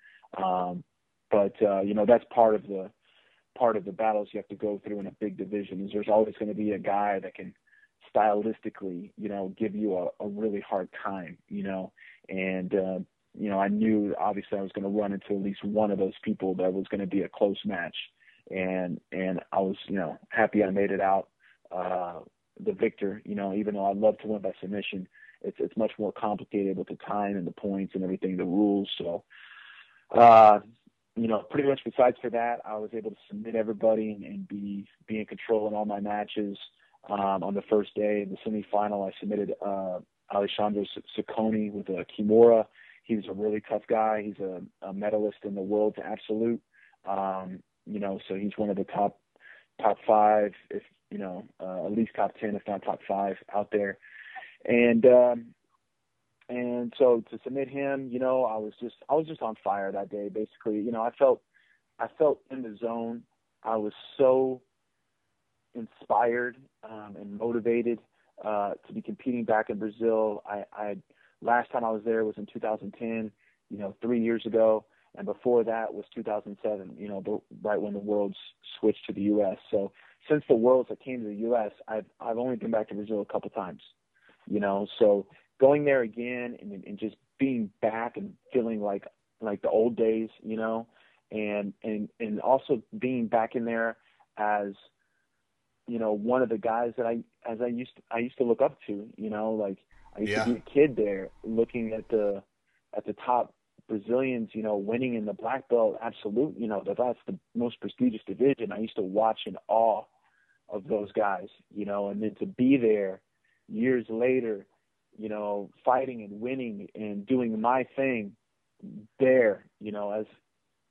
Um, but, uh, you know, that's part of the part of the battles you have to go through in a big division is there's always going to be a guy that can stylistically, you know, give you a, a really hard time, you know, and, uh, you know, I knew obviously I was going to run into at least one of those people that was going to be a close match. And, and I was, you know, happy I made it out, uh, the victor, you know, even though I love to win by submission, it's, it's much more complicated with the time and the points and everything, the rules. So, uh, you know, pretty much besides for that, I was able to submit everybody and, and be, be in control in all my matches. Um, on the first day, the semifinal, I submitted uh, Alessandro Ciccone with a Kimura. He was a really tough guy. He's a, a medalist in the world to absolute. Um, you know, so he's one of the top top five, if you know, uh, at least top ten, if not top five out there. And um, and so to submit him, you know, I was just I was just on fire that day. Basically, you know, I felt I felt in the zone. I was so inspired um, and motivated uh, to be competing back in Brazil. I, I last time I was there was in two thousand ten, you know, three years ago, and before that was two thousand seven. You know, the, right when the worlds switched to the U S So since the worlds I came to the U S, I've I've only been back to Brazil a couple times. You know, so going there again and, and just being back and feeling like like the old days, you know, and and and also being back in there as you know, one of the guys that I, as I used to, I used to look up to, you know, like I used yeah. to be a kid there looking at the, at the top Brazilians, you know, winning in the black belt, absolute, you know, that that's the most prestigious division. I used to watch in awe of those guys, you know, and then to be there years later, you know, fighting and winning and doing my thing there, you know, as,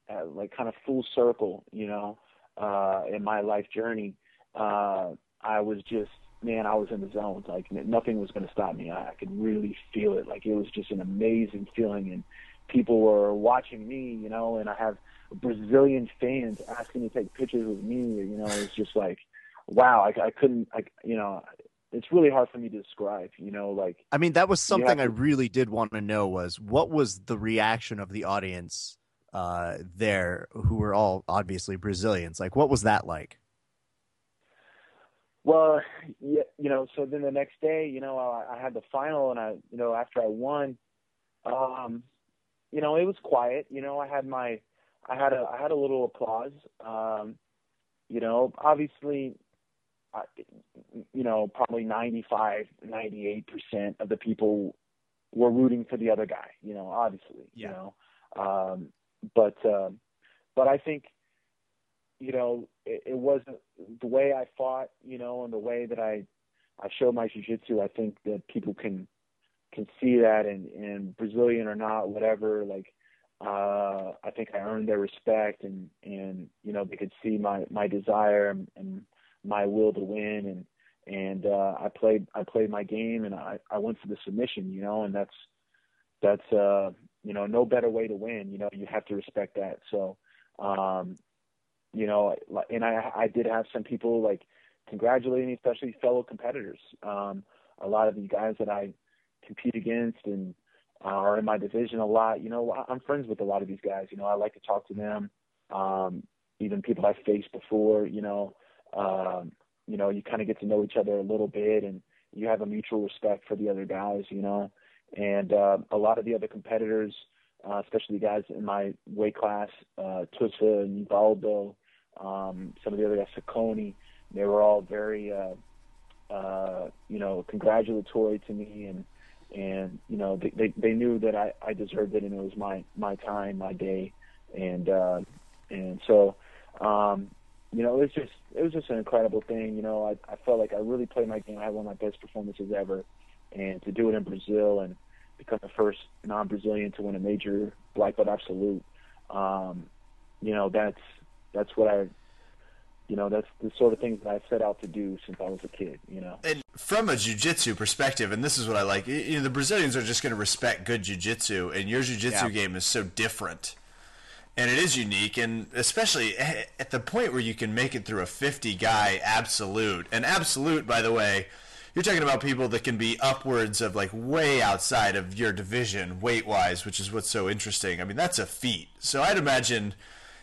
as like kind of full circle, you know, uh, in my life journey. Uh, I was just, man, I was in the zone. Like nothing was going to stop me. I, I could really feel it. Like it was just an amazing feeling, and people were watching me, you know, and I have Brazilian fans asking me to take pictures with me. You know, it's just like, wow, I, I couldn't, like, you know, it's really hard for me to describe, you know, like, I mean, that was something you know, I really did want to know was what was the reaction of the audience, uh, there who were all obviously Brazilians? Like, what was that like? Well, you know, so then the next day, you know, I, I had the final and I, you know, after I won, um, you know, it was quiet. You know, I had my, I had a, I had a little applause. Um, you know, obviously, I, you know, probably ninety-five, ninety-eight percent of the people were rooting for the other guy, you know, obviously, yeah. you know, um, but, um, but I think, you know, it, it wasn't the way I fought, you know, and the way that I, I showed my jiu-jitsu. I think that people can, can see that and, and Brazilian or not, whatever, like, uh, I think I earned their respect and, and, you know, they could see my, my desire and, and my will to win. And, and, uh, I played, I played my game and I, I went for the submission, you know, and that's, that's, uh, you know, no better way to win, you know, you have to respect that. So, um, you know, and I, I did have some people like congratulating me, especially fellow competitors. Um, a lot of the guys that I compete against and uh, are in my division a lot, you know, I'm friends with a lot of these guys, you know, I like to talk to them. Um, even people I've faced before, you know, um, you know, you kind of get to know each other a little bit, and you have a mutual respect for the other guys, you know, and uh, a lot of the other competitors, uh, especially the guys in my weight class, uh, Tusa and Baldo, um, some of the other guys, Sacconi, they were all very, uh, uh, you know, congratulatory to me, and, and, you know, they, they, they knew that I, I deserved it, and it was my, my time, my day. And, uh, and so, um, you know, it was just, it was just an incredible thing. You know, I, I felt like I really played my game. I had one of my best performances ever, and to do it in Brazil and become the first non-Brazilian to win a major black belt absolute. Um, you know, that's, that's what I, you know, that's the sort of things that I set out to do since I was a kid, you know. And from a jiu-jitsu perspective, and this is what I like, you know, the Brazilians are just going to respect good jiu-jitsu, and your jiu-jitsu yeah. game is so different. And it is unique, and especially at the point where you can make it through a fifty-guy absolute. And absolute, by the way, you're talking about people that can be upwards of, like, way outside of your division weight-wise, which is what's so interesting. I mean, that's a feat. So I'd imagine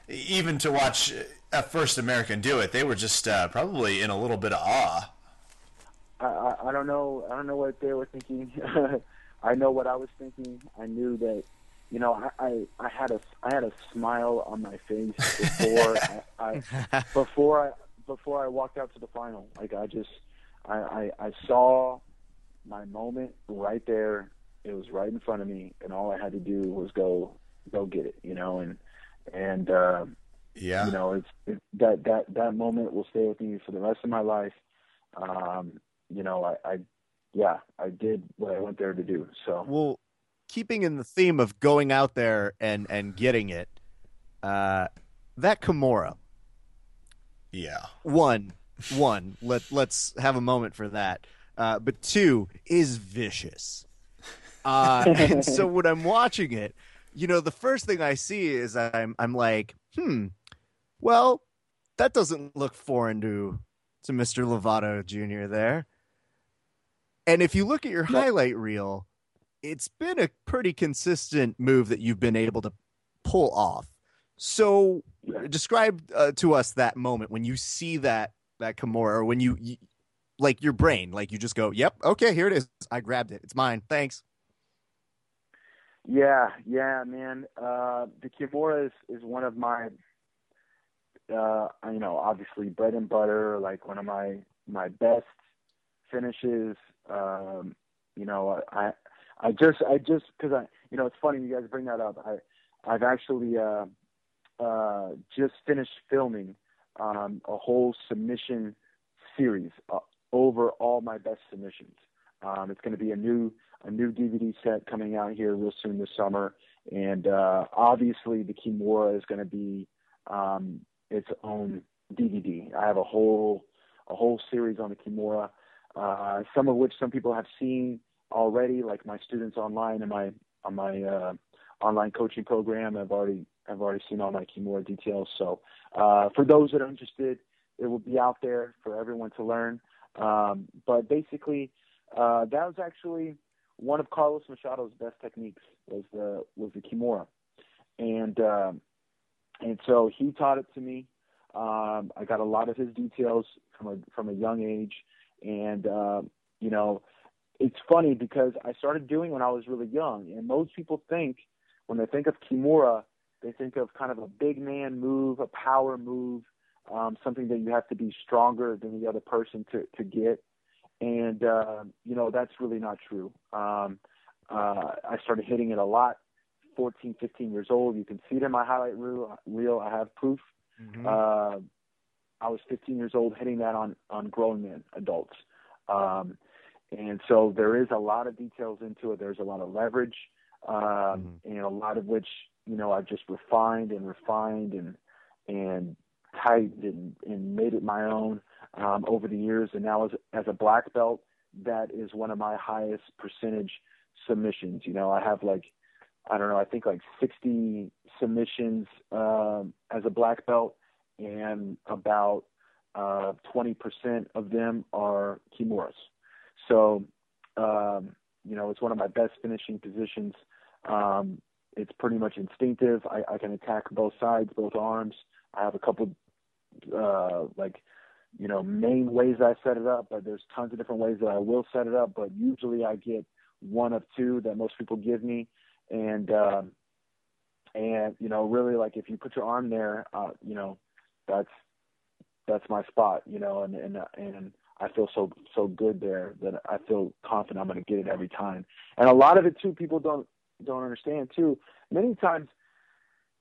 even to watch a first American do it, they were just uh, probably in a little bit of awe. I, I, I don't know. I don't know what they were thinking. I know what I was thinking. I knew that. You know, I, I, I had a I had a smile on my face before I, I before I before I walked out to the final. Like I just I, I I saw my moment right there. It was right in front of me, and all I had to do was go go get it. You know, and and uh, yeah, you know, it's it, that that that moment will stay with me for the rest of my life. Um, you know, I, I yeah, I did what I went there to do. So well. Keeping in the theme of going out there and, and getting it, uh, that Kimura. Yeah. One, one, let, let's have a moment for that. Uh, but two is vicious. Uh, and so when I'm watching it, you know, the first thing I see is I'm, I'm like, hmm, well, that doesn't look foreign to, to Mister Lovato Junior there. And if you look at your highlight reel, it's been a pretty consistent move that you've been able to pull off. So describe uh, to us that moment when you see that, that Kimura, or when you, you, like your brain, like you just go, yep, okay, here it is. I grabbed it. It's mine. Thanks. Yeah. Yeah, man. Uh, the Kimura is, is one of my, uh, you know, obviously bread and butter, like one of my, my best finishes. Um, you know, I, I just, I just, cause I, you know, it's funny you guys bring that up. I, I've actually, uh, uh, just finished filming, um, a whole submission series uh, over all my best submissions. Um, it's going to be a new, a new D V D set coming out here real soon this summer. And, uh, obviously the Kimura is going to be, um, its own D V D. I have a whole, a whole series on the Kimura, uh, some of which some people have seen already, like my students online and my on my uh, online coaching program, I've already I've already seen all my Kimura details. So uh, for those that are interested, it will be out there for everyone to learn. Um, but basically, uh, that was actually one of Carlos Machado's best techniques was the was the Kimura, and uh, and so he taught it to me. Um, I got a lot of his details from a from a young age, and uh, you know. It's funny because I started doing when I was really young, and most people think when they think of Kimura, they think of kind of a big man move, a power move, um, something that you have to be stronger than the other person to, to get. And, uh, you know, that's really not true. Um, uh, I started hitting it a lot, fourteen, fifteen years old. You can see it in my highlight reel. I have proof. Mm-hmm. Uh, I was fifteen years old hitting that on, on grown men, adults. Um, And so there is a lot of details into it. There's a lot of leverage, um, mm-hmm. and a lot of which, you know, I've just refined and refined and and tightened and, and made it my own um, over the years. And now as, as a black belt, that is one of my highest percentage submissions. You know, I have like, I don't know, I think like sixty submissions um, as a black belt, and about uh, twenty percent of them are Kimuras. So, um, you know, it's one of my best finishing positions. Um, it's pretty much instinctive. I, I can attack both sides, both arms. I have a couple, uh, like, you know, main ways I set it up, but there's tons of different ways that I will set it up. But usually I get one of two that most people give me. And, um, and, you know, really, like, if you put your arm there, uh, you know, that's, that's my spot, you know, and, and, and I feel so, so good there that I feel confident I'm going to get it every time. And a lot of it too, people don't, don't understand too. Many times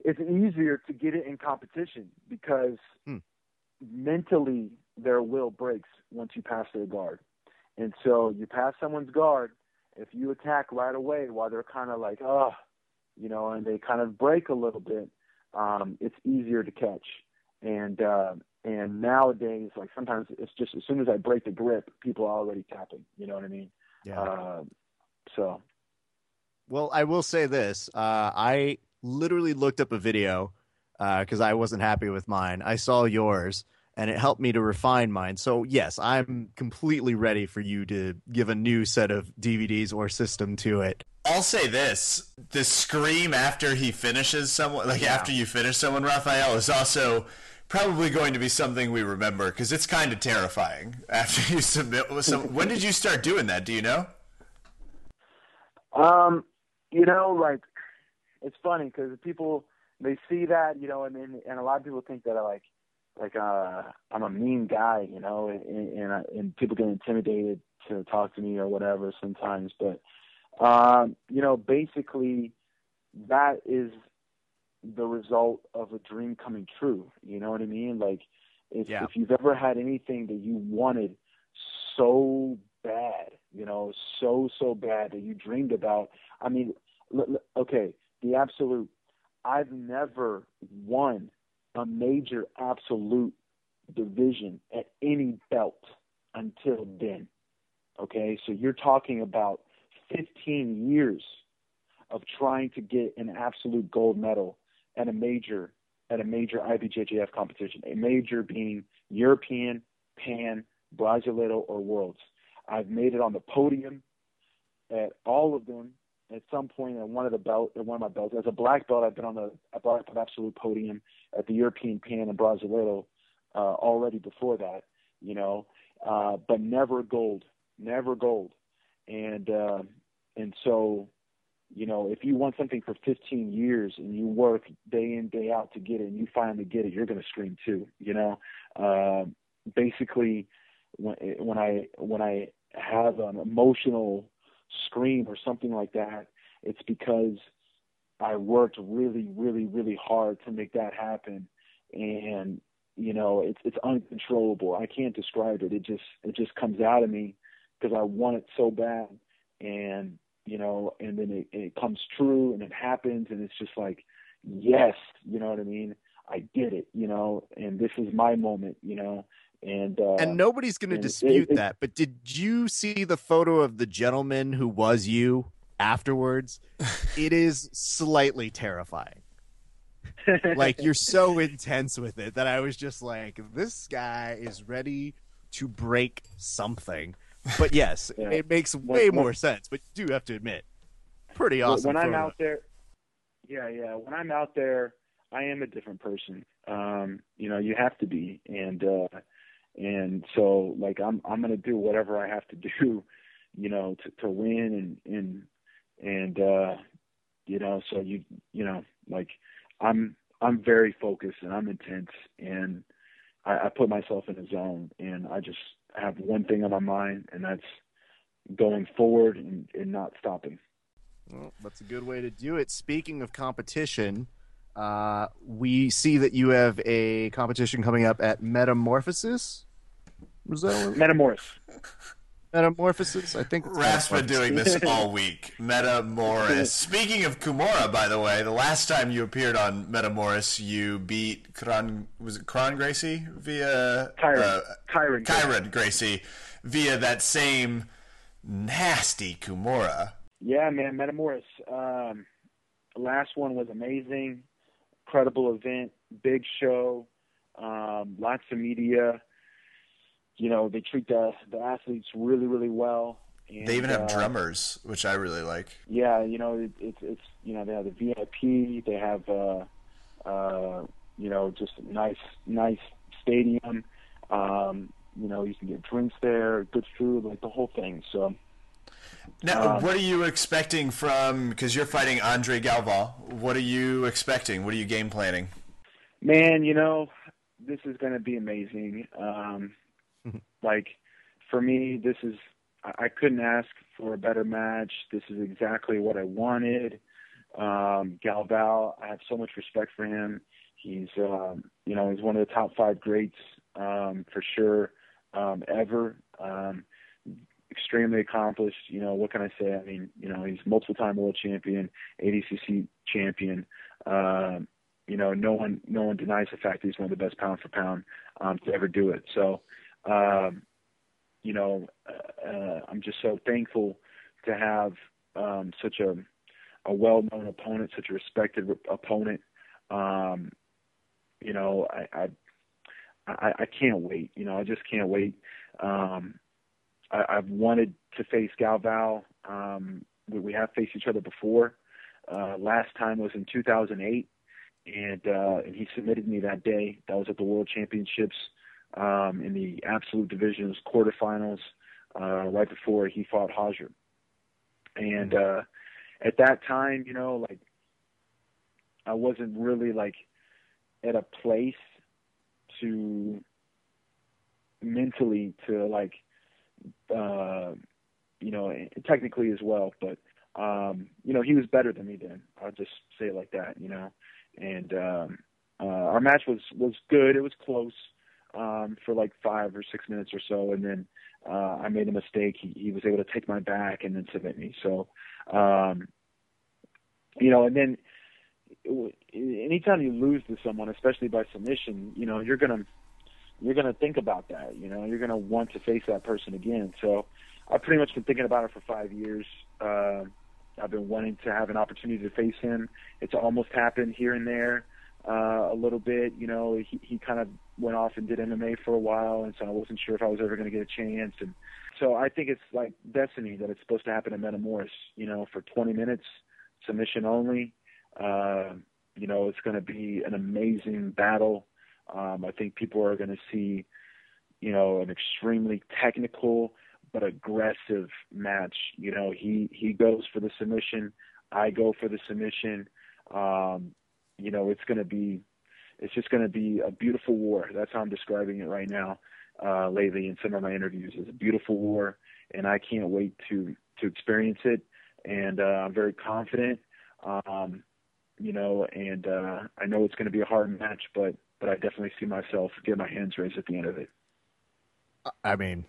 it's easier to get it in competition because hmm. mentally their will breaks once you pass their guard. And so you pass someone's guard. If you attack right away while they're kind of like, oh, you know, and they kind of break a little bit, um, it's easier to catch. And, uh, and nowadays, like sometimes it's just as soon as I break the grip, people are already tapping. You know what I mean? Yeah. Uh, so. Well, I will say this. Uh, I literally looked up a video because uh, I wasn't happy with mine. I saw yours, and it helped me to refine mine. So, yes, I'm completely ready for you to give a new set of D V Ds or system to it. I'll say this. The scream after he finishes someone, like yeah. after you finish someone, Rafael, is also probably going to be something we remember because it's kind of terrifying after you submit. Some, when did you start doing that? Do you know? Um, you know, like, it's funny because people, they see that, you know, and, and and a lot of people think that I like, like, uh, I'm a mean guy, you know, and, and, I, and people get intimidated to talk to me or whatever sometimes. But, um, you know, basically that is the result of a dream coming true. You know what I mean? Like if, yeah. if you've ever had anything that you wanted so bad, you know, so, so bad that you dreamed about, I mean, l- l- okay. The absolute, I've never won a major absolute division at any belt until then. Okay. So you're talking about fifteen years of trying to get an absolute gold medal at a major, at a major I B J J F competition, a major being European, Pan, Brasileiro, or Worlds. I've made it on the podium at all of them at some point at one of the belt, at one of my belts. As a black belt, I've been on the a black belt absolute podium at the European, Pan, and Brasileiro uh, already before that, you know, uh, but never gold, never gold. And uh, and so, you know, if you want something for fifteen years and you work day in, day out to get it and you finally get it, you're going to scream too, you know. Uh, basically, when, when I when I have an emotional scream or something like that, it's because I worked really, really, really hard to make that happen. And, you know, it's it's uncontrollable. I can't describe it. It just it just comes out of me because I want it so bad. And you know, and then it, it comes true and it happens and it's just like, yes, you know what I mean? I did it, you know, and this is my moment, you know, and, uh, and nobody's going to dispute it, it, that, but did you see the photo of the gentleman who was you afterwards? It is slightly terrifying. Like you're so intense with it that I was just like, this guy is ready to break something. But yes, yeah. It makes way when, more when, sense. But you do have to admit, pretty awesome. When I'm photo. out there, yeah, yeah. When I'm out there, I am a different person. Um, you know, you have to be, and uh, and so like I'm I'm gonna do whatever I have to do, you know, to, to win and and and uh, you know. So you you know, like I'm I'm very focused and I'm intense and I, I put myself in a zone and I just. I have one thing on my mind, and that's going forward and, and not stopping. Well, that's a good way to do it. Speaking of competition, uh, we see that you have a competition coming up at Metamorphosis. Was that Metamoris. Metamorphosis, I think. Raf's been doing this all week. Metamoris. Speaking of Kimura, by the way, the last time you appeared on Metamoris, you beat Kron, was it Kron Gracie via Kyron uh, Kyron Kyron Gracie via that same nasty Kimura. Yeah, man, Metamoris. Um, last one was amazing, incredible event, big show, um, lots of media. You know, they treat the, the athletes really, really well. And, they even have uh, drummers, which I really like. Yeah, you know, it's, it, it's you know, they have the V I P. They have, uh, uh, you know, just a nice, nice stadium. Um, you know, you can get drinks there, good food, like the whole thing. So. Now, um, what are you expecting from? Because you're fighting Andre Galvao. What are you expecting? What are you game planning? Man, you know, this is going to be amazing. Um, like for me, this is I couldn't ask for a better match. This is exactly what I wanted. Um, Galvao, I have so much respect for him. He's, um, you know, he's one of the top five greats um, for sure um, ever. Um, extremely accomplished. You know, what can I say? I mean, you know, he's multiple-time world champion, A D C C champion. Um, you know, no one, no one denies the fact that he's one of the best pound for pound um, to ever do it. So, um, you know, uh, I'm just so thankful to have um, such a a well-known opponent, such a respected re- opponent. Um, you know, I, I, I, I can't wait, you know, I just can't wait. Um, I, I've wanted to face Galvao. Um, we, we have faced each other before. Uh, last time was in two thousand eight and, uh, and he submitted me that day. That was at the World Championships, um, in the absolute divisions quarterfinals, uh, right before he fought Hajar. And, uh, at that time, you know, like I wasn't really like at a place to mentally to like, uh, you know, technically as well, but, um, you know, he was better than me then. I'll just say it like that, you know, and, um, uh, our match was, was good. It was close, um, for like five or six minutes or so. And then, uh, I made a mistake. He, he was able to take my back and then submit me. So, um, you know, and then it, anytime you lose to someone, especially by submission, you know, you're going to, you're going to think about that, you know, you're going to want to face that person again. So I've pretty much been thinking about it for five years. Uh, I've been wanting to have an opportunity to face him. It's almost happened here and there, uh, a little bit, you know, he, he kind of went off and did M M A for a while. And so I wasn't sure if I was ever going to get a chance. And so I think it's like destiny that it's supposed to happen in Metamoris, you know, for twenty minutes, submission only. Uh, you know, it's going to be an amazing battle. Um, I think people are going to see, you know, an extremely technical but aggressive match. You know, he, he goes for the submission. I go for the submission. Um, you know, it's going to be, it's just going to be a beautiful war. That's how I'm describing it right now, uh, lately in some of my interviews. It's a beautiful war, and I can't wait to, to experience it. And, uh, I'm very confident, um, you know, and, uh, I know it's going to be a hard match, but, but I definitely see myself get my hands raised at the end of it. I mean,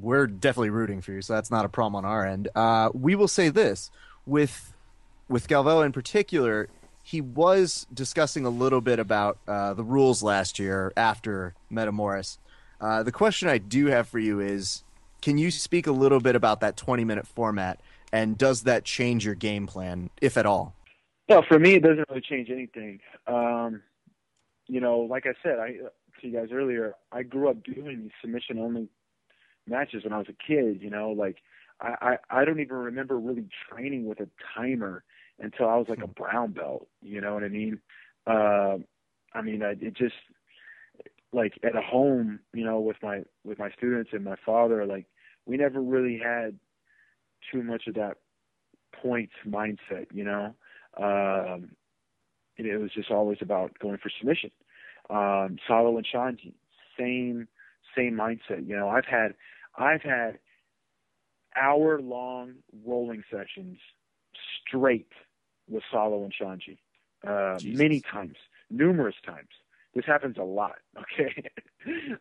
we're definitely rooting for you, so that's not a problem on our end. Uh, we will say this with, with Galvao in particular, he was discussing a little bit about uh, the rules last year after Metamoris. Uh, the question I do have for you is, can you speak a little bit about that twenty minute format, and does that change your game plan, if at all? No, for me, it doesn't really change anything. Um, you know, like I said, I to you guys earlier, I grew up doing these submission-only matches when I was a kid, you know. Like, I, I, I don't even remember really training with a timer until I was like a brown belt, you know what I mean? Uh, I mean, I, it just, like, at home, you know, with my with my students and my father, like, we never really had too much of that points mindset, you know. Um, it was just always about going for submission. Um, Salo and Shanti, same, same mindset. You know, I've had, I've had hour long rolling sessions straight with Salo and Shanti, uh, many times, numerous times. This happens a lot. Okay.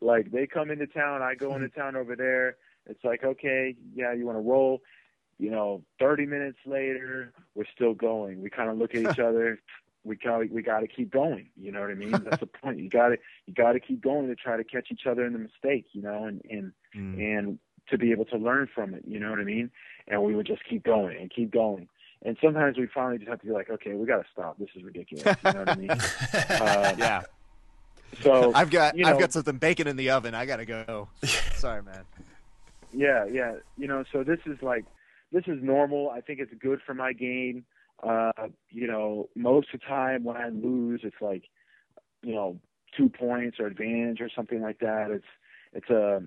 Like they come into town, I go into town over there. It's like, okay, yeah, you want to roll. You know, thirty minutes later, we're still going. We kind of look at each other. We got we got to keep going. You know what I mean? That's the point. You got to you got to keep going to try to catch each other in the mistake. You know, and and mm. and to be able to learn from it. You know what I mean? And we would just keep going and keep going. And sometimes we finally just have to be like, okay, we got to stop. This is ridiculous. You know what I mean? uh, yeah. So I've got you know, I've got something baking in the oven. I got to go. Sorry, man. Yeah, yeah. You know, so this is like. This is normal. I think it's good for my game. Uh, you know, most of the time when I lose, it's like you know, two points or advantage or something like that. It's, it's a,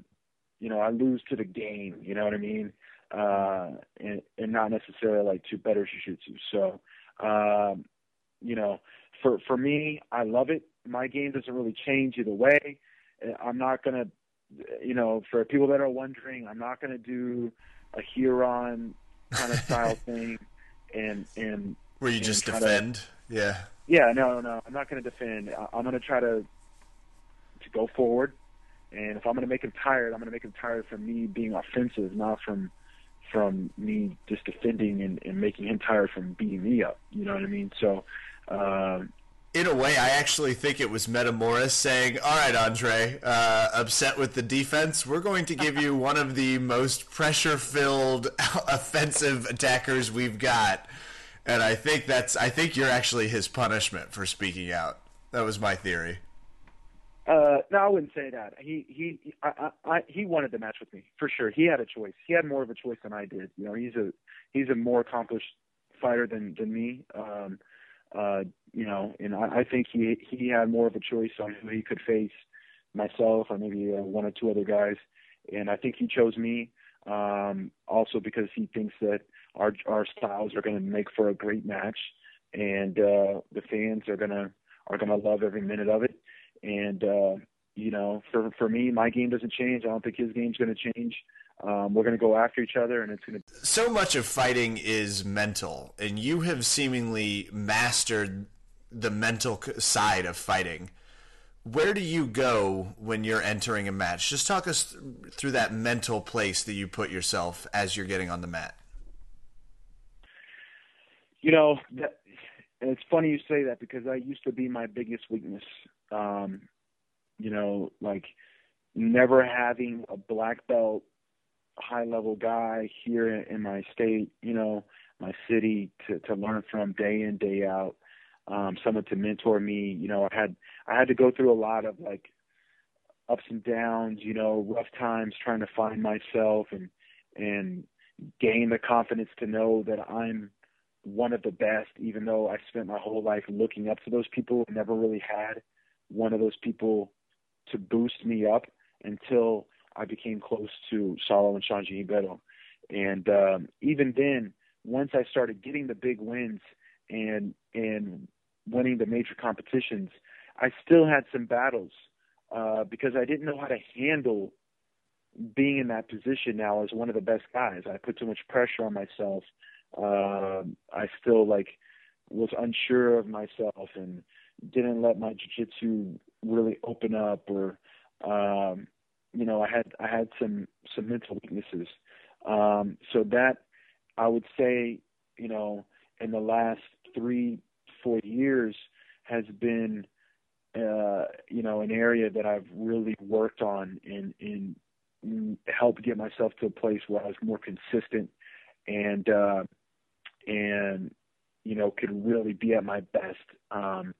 you know, I lose to the game, you know what I mean? Uh, and, and not necessarily like to better jiu-jitsu. So, um, you know, for, for me, I love it. My game doesn't really change either way. I'm not going to, you know, for people that are wondering, I'm not going to do a Huron kind of style thing and, and, where you just defend. To, yeah. Yeah, no, no, I'm not going to defend. I'm going to try to to go forward. And if I'm going to make him tired, I'm going to make him tired from me being offensive, not from from me just defending and, and making him tired from beating me up. You know what I mean? So, um, in a way, I actually think it was Metamoris saying, all right, Andre, uh, upset with the defense, we're going to give you one of the most pressure-filled offensive attackers we've got. And I think that's, I think you're actually his punishment for speaking out. That was my theory. Uh, no, I wouldn't say that. He, he, I, I, he wanted the match with me for sure. He had a choice. He had more of a choice than I did. You know, he's a, he's a more accomplished fighter than, than me. Um, uh, you know, and I, I think he, he had more of a choice on who he could face, myself or maybe uh, one or two other guys. And I think he chose me. Um, also because he thinks that our, our styles are going to make for a great match, and uh, the fans are going to, are going to love every minute of it. And, uh, you know, for, for me, my game doesn't change. I don't think his game's going to change. Um, we're going to go after each other, and it's going to. So much of fighting is mental, and you have seemingly mastered the mental side of fighting. Where do you go when you're entering a match? Just talk us th- through that mental place that you put yourself as you're getting on the mat. You know, that, it's funny you say that because that used to be my biggest weakness. Um, you know, like never having a black belt, high-level guy here in, in my state, you know, my city to, to learn from day in, day out. Um, someone to mentor me, you know, I had, I had to go through a lot of like ups and downs, you know, rough times trying to find myself and, and gain the confidence to know that I'm one of the best, even though I spent my whole life looking up to those people. I never really had one of those people to boost me up until I became close to Salo and Shanti Beto. And, um, even then, once I started getting the big wins and, and winning the major competitions, I still had some battles uh, because I didn't know how to handle being in that position now as one of the best guys. I put too much pressure on myself. Uh, I still like was unsure of myself and didn't let my jiu-jitsu really open up, or um, you know, I had I had some some mental weaknesses. Um, so that I would say, you know, in the last three four years has been, uh, you know, an area that I've really worked on and, and helped get myself to a place where I was more consistent and, uh, and, you know, could really be at my best, um,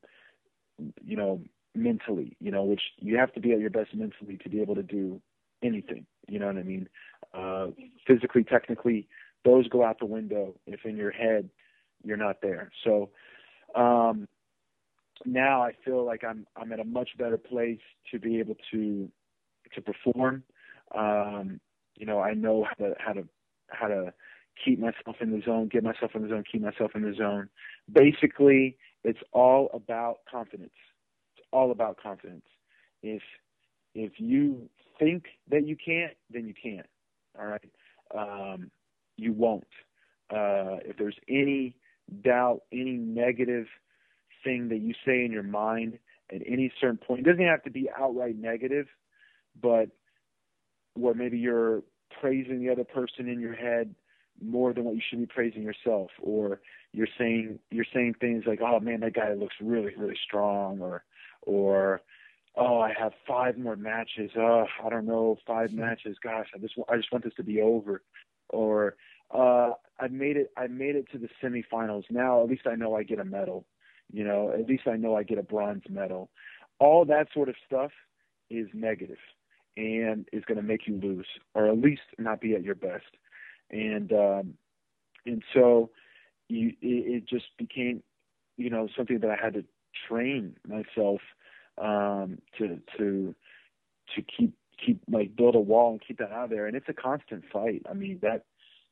you know, mentally, you know, which you have to be at your best mentally to be able to do anything, you know what I mean? Uh, physically, technically, those go out the window if in your head you're not there. So, um, now I feel like I'm, I'm at a much better place to be able to, to perform. Um, you know, I know how to, how to, how to keep myself in the zone, get myself in the zone, keep myself in the zone. Basically, it's all about confidence. It's all about confidence. If, if you think that you can't, then you can't. All right. Um, you won't. Uh, if there's any doubt, any negative thing that you say in your mind at any certain point, it doesn't have to be outright negative, but where maybe you're praising the other person in your head more than what you should be praising yourself, or you're saying you're saying things like, "Oh man, that guy looks really, really strong," or or "Oh, I have five more matches. Oh, I don't know, five matches. Gosh, I just I just want this to be over," or uh, I made it, I made it to the semifinals. Now, at least I know I get a medal, you know, at least I know I get a bronze medal. All that sort of stuff is negative and is going to make you lose, or at least not be at your best. And, um, and so you, it, it just became, you know, something that I had to train myself, um, to to to keep keep like build a wall and keep that out of there. And it's a constant fight. I mean, that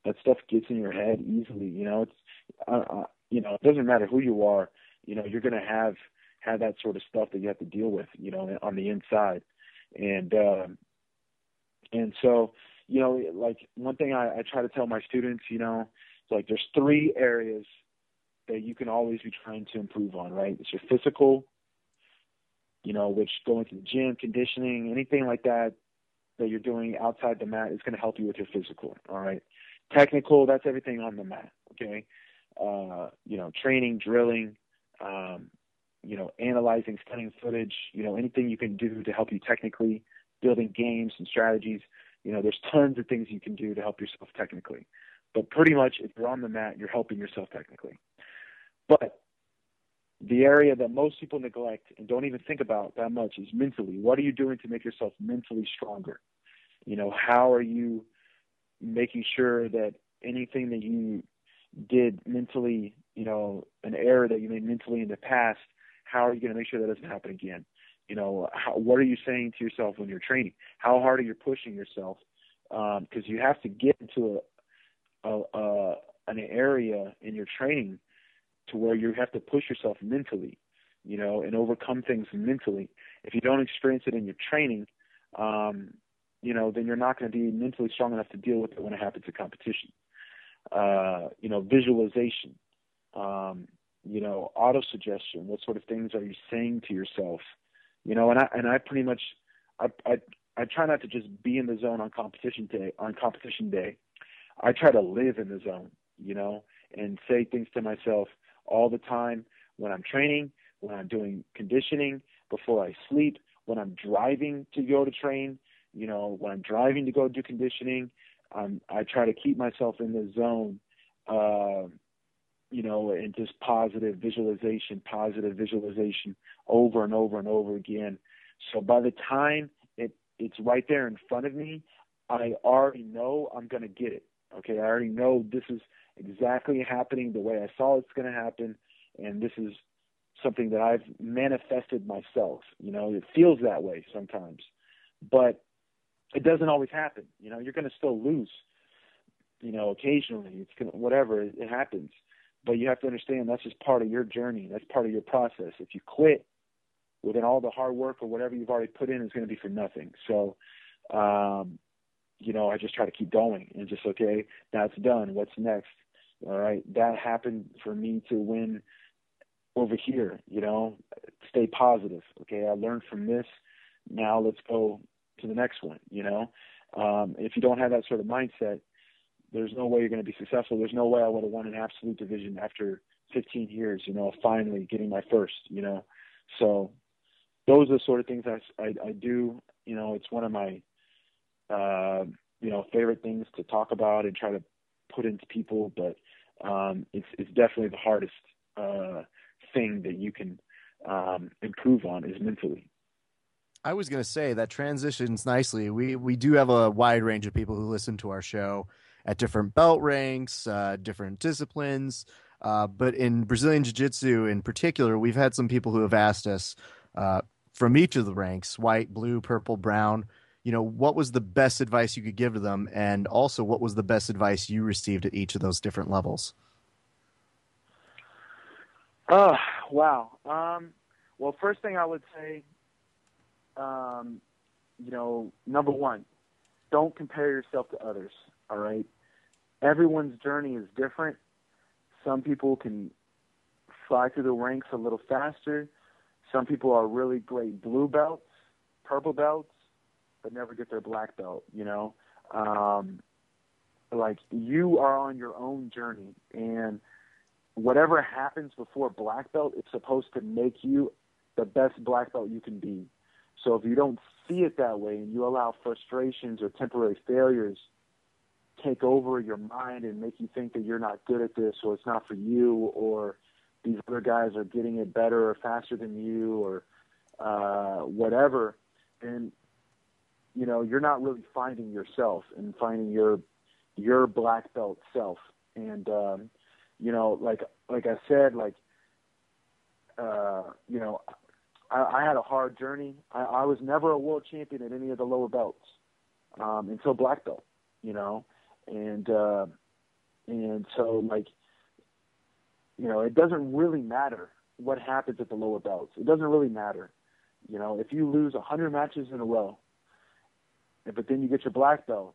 that stuff gets in your head easily. You know, it's uh, uh, you know, it doesn't matter who you are. You know, you're gonna have have that sort of stuff that you have to deal with, you know, on the inside. And um, and so, you know, like one thing I, I try to tell my students, you know, it's like there's three areas that you can always be trying to improve on, right? It's your physical, you know, which going to the gym, conditioning, anything like that that you're doing outside the mat is going to help you with your physical, all right? Technical, that's everything on the mat, okay? Uh, you know, training, drilling, um, you know, analyzing, studying footage, you know, anything you can do to help you technically, building games and strategies. You know, there's tons of things you can do to help yourself technically. But pretty much if you're on the mat, you're helping yourself technically. But the area that most people neglect and don't even think about that much is mentally. What are you doing to make yourself mentally stronger? You know, how are you making sure that anything that you did mentally, you know, an error that you made mentally in the past, how are you going to make sure that doesn't happen again? You know, how, what are you saying to yourself when you're training? How hard are you pushing yourself? Because um, you have to get into a, a, a an area in your training to where you have to push yourself mentally, you know, and overcome things mentally. If you don't experience it in your training, um, you know, then you're not going to be mentally strong enough to deal with it when it happens in competition. Uh, you know, visualization, um, you know, auto-suggestion, what sort of things are you saying to yourself? You know, and I and I pretty much I, I I try not to just be in the zone on competition day. On competition day, I try to live in the zone, you know, and say things to myself all the time when I'm training, when I'm doing conditioning, before I sleep, when I'm driving to go to train, you know, when I'm driving to go do conditioning. Um, I try to keep myself in the zone, uh, you know, and just positive visualization, positive visualization over and over and over again. So by the time it, it's right there in front of me, I already know I'm going to get it. Okay, I already know this is exactly happening the way I saw it's going to happen, and this is something that I've manifested myself. You know, it feels that way sometimes, but it doesn't always happen. You know, you're going to still lose, you know, occasionally. It's gonna, whatever, it, it happens. But you have to understand that's just part of your journey. That's part of your process. If you quit, well, then all the hard work or whatever you've already put in is going to be for nothing. So, um, you know, I just try to keep going and just, okay, that's done. What's next? All right. That happened for me to win over here, you know, stay positive. Okay. I learned from this. Now let's go to the next one. You know, um, if you don't have that sort of mindset, there's no way you're going to be successful. There's no way I would have won an absolute division after fifteen years, you know, finally getting my first, you know. So those are the sort of things I, I, I do. You know, it's one of my, uh, you know, favorite things to talk about and try to put into people. But um, it's, it's definitely the hardest uh, thing that you can um, improve on is mentally. I was going to say that transitions nicely. We, we do have a wide range of people who listen to our show at different belt ranks, uh, different disciplines. Uh, but in Brazilian Jiu-Jitsu in particular, we've had some people who have asked us uh, from each of the ranks, white, blue, purple, brown, you know, what was the best advice you could give to them? And also, what was the best advice you received at each of those different levels? Oh, wow. Um, well, first thing I would say, um, you know, number one, don't compare yourself to others. All right. Everyone's journey is different. Some people can fly through the ranks a little faster. Some people are really great blue belts, purple belts, but never get their black belt, you know. Um, like, you are on your own journey, and whatever happens before black belt is supposed to make you the best black belt you can be. So if you don't see it that way and you allow frustrations or temporary failures take over your mind and make you think that you're not good at this, or it's not for you, or these other guys are getting it better or faster than you, or uh, whatever, then, you know, you're not really finding yourself and finding your your black belt self. And, um, you know, like like I said, like, uh, you know, I, I had a hard journey. I, I was never a world champion at any of the lower belts um, until black belt, you know, and uh, and so like, you know, it doesn't really matter what happens at the lower belts. It doesn't really matter, you know, if you lose a hundred matches in a row, but then you get your black belt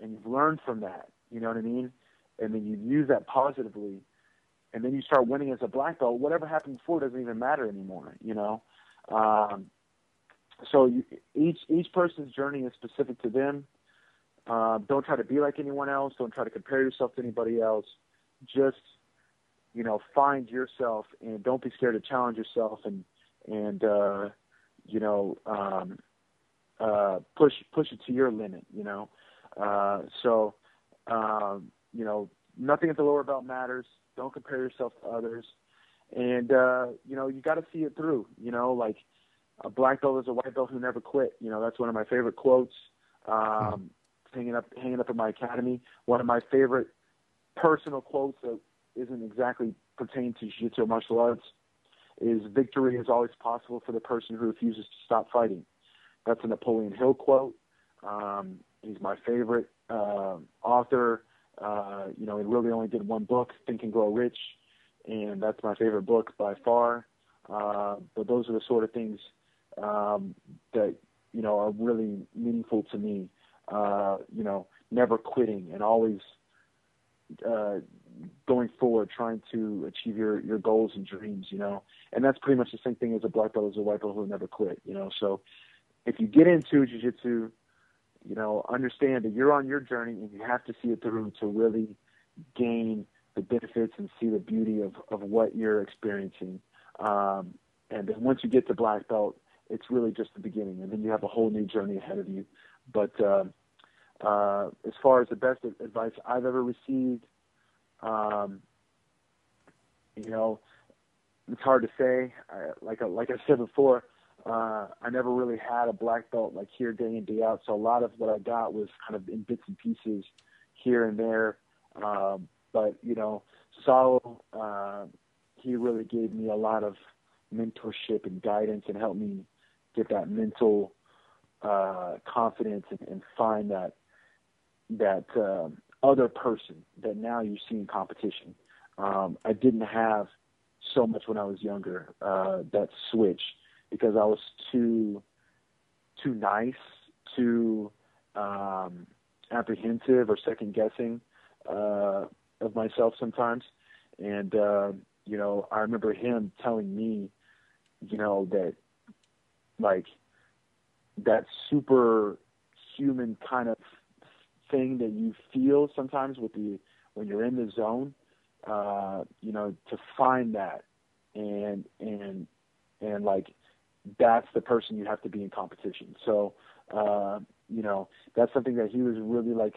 and you've learned from that, you know what I mean, and then you use that positively. And then you start winning as a black belt. Whatever happened before doesn't even matter anymore, you know. Um, so you, each each person's journey is specific to them. Uh, don't try to be like anyone else. Don't try to compare yourself to anybody else. Just, you know, find yourself, and don't be scared to challenge yourself. And and uh, you know, um, uh, push push it to your limit, you know. Uh, so um, you know, nothing at the lower belt matters. Don't compare yourself to others. And, uh, you know, you got to see it through, you know, like a black belt is a white belt who never quit. You know, that's one of my favorite quotes, um, hanging up, hanging up in my academy. One of my favorite personal quotes that isn't exactly pertaining to jiu-jitsu or martial arts is victory is always possible for the person who refuses to stop fighting. That's a Napoleon Hill quote. Um, he's my favorite, um, uh, author. Uh, you know, he really only did one book, Think and Grow Rich, and that's my favorite book by far. Uh, but those are the sort of things um, that, you know, are really meaningful to me. Uh, you know, never quitting and always uh, going forward, trying to achieve your, your goals and dreams, you know. And that's pretty much the same thing as a black belt as a white belt who never quit, you know. So if you get into jiu-jitsu, you know, understand that you're on your journey and you have to see it through to really gain the benefits and see the beauty of, of what you're experiencing. Um, and then once you get to black belt, it's really just the beginning. And then you have a whole new journey ahead of you. But uh, uh, as far as the best advice I've ever received, um, you know, it's hard to say. I, like, like I said before, Uh, I never really had a black belt like here day in, day out. So a lot of what I got was kind of in bits and pieces here and there. Um, but, you know, Salo, uh, he really gave me a lot of mentorship and guidance and helped me get that mental uh, confidence and, and find that that um, other person that now you see in competition. Um, I didn't have so much when I was younger, uh, that switch. Because I was too, too nice, too um, apprehensive or second guessing uh, of myself sometimes, and uh, you know, I remember him telling me, you know, that like that superhuman kind of thing that you feel sometimes with the when you're in the zone, uh, you know, to find that and and and like. That's the person you have to be in competition. So, uh, you know, that's something that he was really like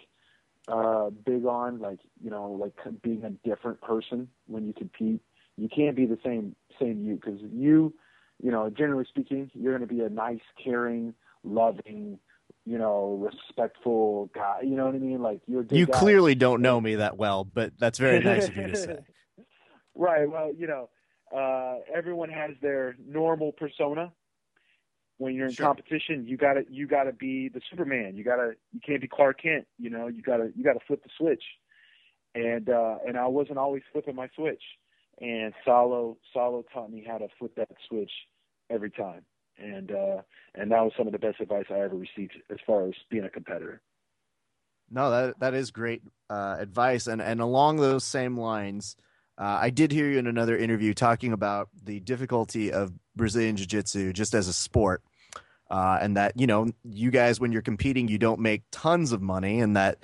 uh, big on, like, you know, like being a different person when you compete. You can't be the same, same you, because you, you know, generally speaking, you're going to be a nice, caring, loving, you know, respectful guy. You know what I mean? Like you're a good guy. You clearly don't know me that well, but that's very nice of you to say. Right. Well, you know, uh, everyone has their normal persona. When you're in sure. competition, you gotta you gotta be the Superman. You gotta you can't be Clark Kent. You know you gotta you gotta flip the switch, and uh, and I wasn't always flipping my switch. And Salo Salo taught me how to flip that switch every time, and uh, and that was some of the best advice I ever received as far as being a competitor. No, that that is great uh, advice, and and along those same lines. Uh, I did hear you in another interview talking about the difficulty of Brazilian Jiu-Jitsu just as a sport, uh, and that, you know, you guys, when you're competing, you don't make tons of money, and that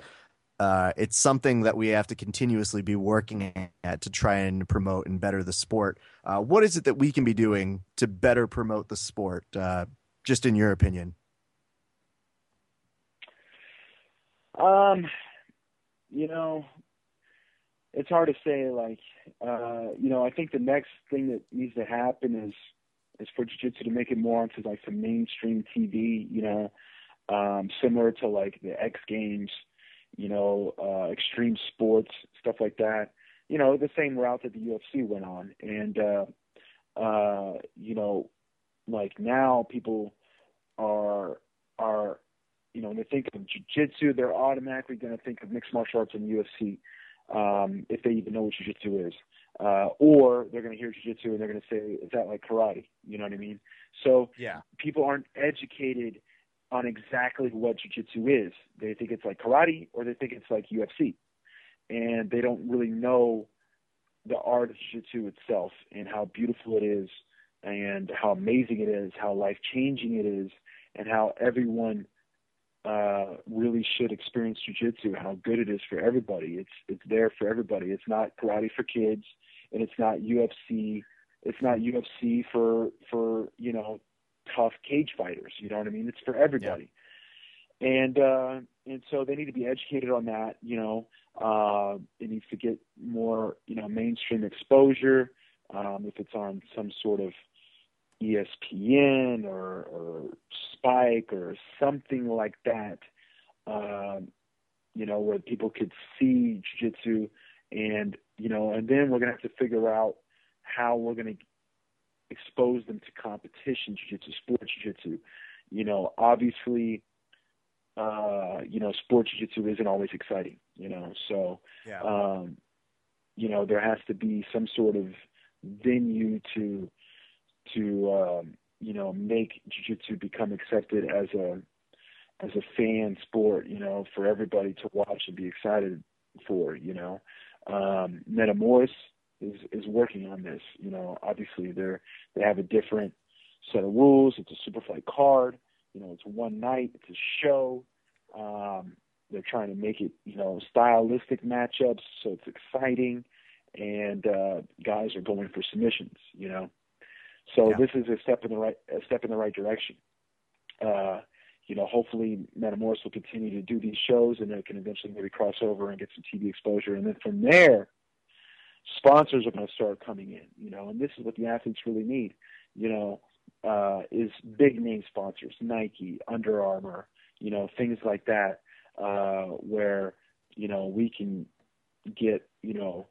uh, it's something that we have to continuously be working at to try and promote and better the sport. Uh, what is it that we can be doing to better promote the sport, uh, just in your opinion? Um, you know... It's hard to say, like, uh, you know, I think the next thing that needs to happen is is for jiu-jitsu to make it more onto, like, some mainstream T V, you know, um, similar to, like, the X Games, you know, uh, extreme sports, stuff like that. You know, the same route that the U F C went on. And, uh, uh, you know, like now people are are you know, when they think of jiu-jitsu, they're automatically going to think of mixed martial arts and U F C, um, if they even know what jiu-jitsu is. Uh, or they're going to hear jiu-jitsu and they're going to say, is that like karate? You know what I mean? So yeah. People aren't educated on exactly what jiu-jitsu is. They think it's like karate or they think it's like U F C. And they don't really know the art of jiu-jitsu itself and how beautiful it is and how amazing it is, how life-changing it is, and how everyone uh, really should experience jiu-jitsu, how good it is for everybody. It's it's there for everybody. It's not karate for kids, and it's not U F C. It's not U F C for, for you know, tough cage fighters. You know what I mean? It's for everybody. Yeah. And uh, and so they need to be educated on that, you know. Uh, it needs to get more, you know, mainstream exposure. Um, if it's on some sort of E S P N or, or Spike or something like that, um, you know, where people could see jiu-jitsu and, you know, and then we're going to have to figure out how we're going to expose them to competition jiu-jitsu, sport jiu-jitsu. You know, obviously, uh, you know, sport jiu-jitsu isn't always exciting, you know, so, yeah. um, you know, there has to be some sort of venue to, to, um, you know, make jiu-jitsu become accepted as a, as a fan sport, you know, for everybody to watch and be excited for, you know. um, Metamoris is, is working on this, you know, obviously they're, they have a different set of rules. It's a Superfight card, you know, it's one night, it's a show. Um, they're trying to make it, you know, stylistic matchups. So it's exciting. And, uh, guys are going for submissions, you know? So yeah. This is a step in the right, a step in the right direction. Uh, you know, hopefully Metamoris will continue to do these shows and it can eventually maybe cross over and get some T V exposure. And then from there, sponsors are going to start coming in, you know, and this is what the athletes really need, you know, uh, is big name sponsors, Nike, Under Armour, you know, things like that, uh, where, you know, we can get, you know,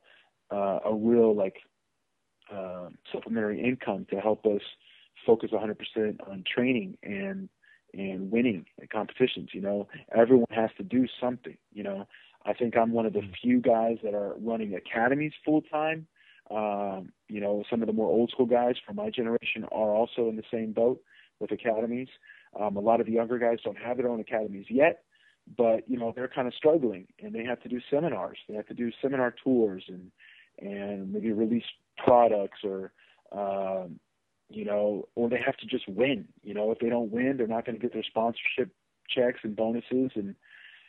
uh, a real like, Uh, supplementary income to help us focus one hundred percent on training and and winning at competitions. You know, everyone has to do something. You know, I think I'm one of the few guys that are running academies full time. Um, you know, some of the more old school guys from my generation are also in the same boat with academies. Um, a lot of the younger guys don't have their own academies yet, but you know, they're kind of struggling and they have to do seminars. They have to do seminar tours and and maybe release products or, um, you know, or they have to just win. You know, if they don't win, they're not going to get their sponsorship checks and bonuses and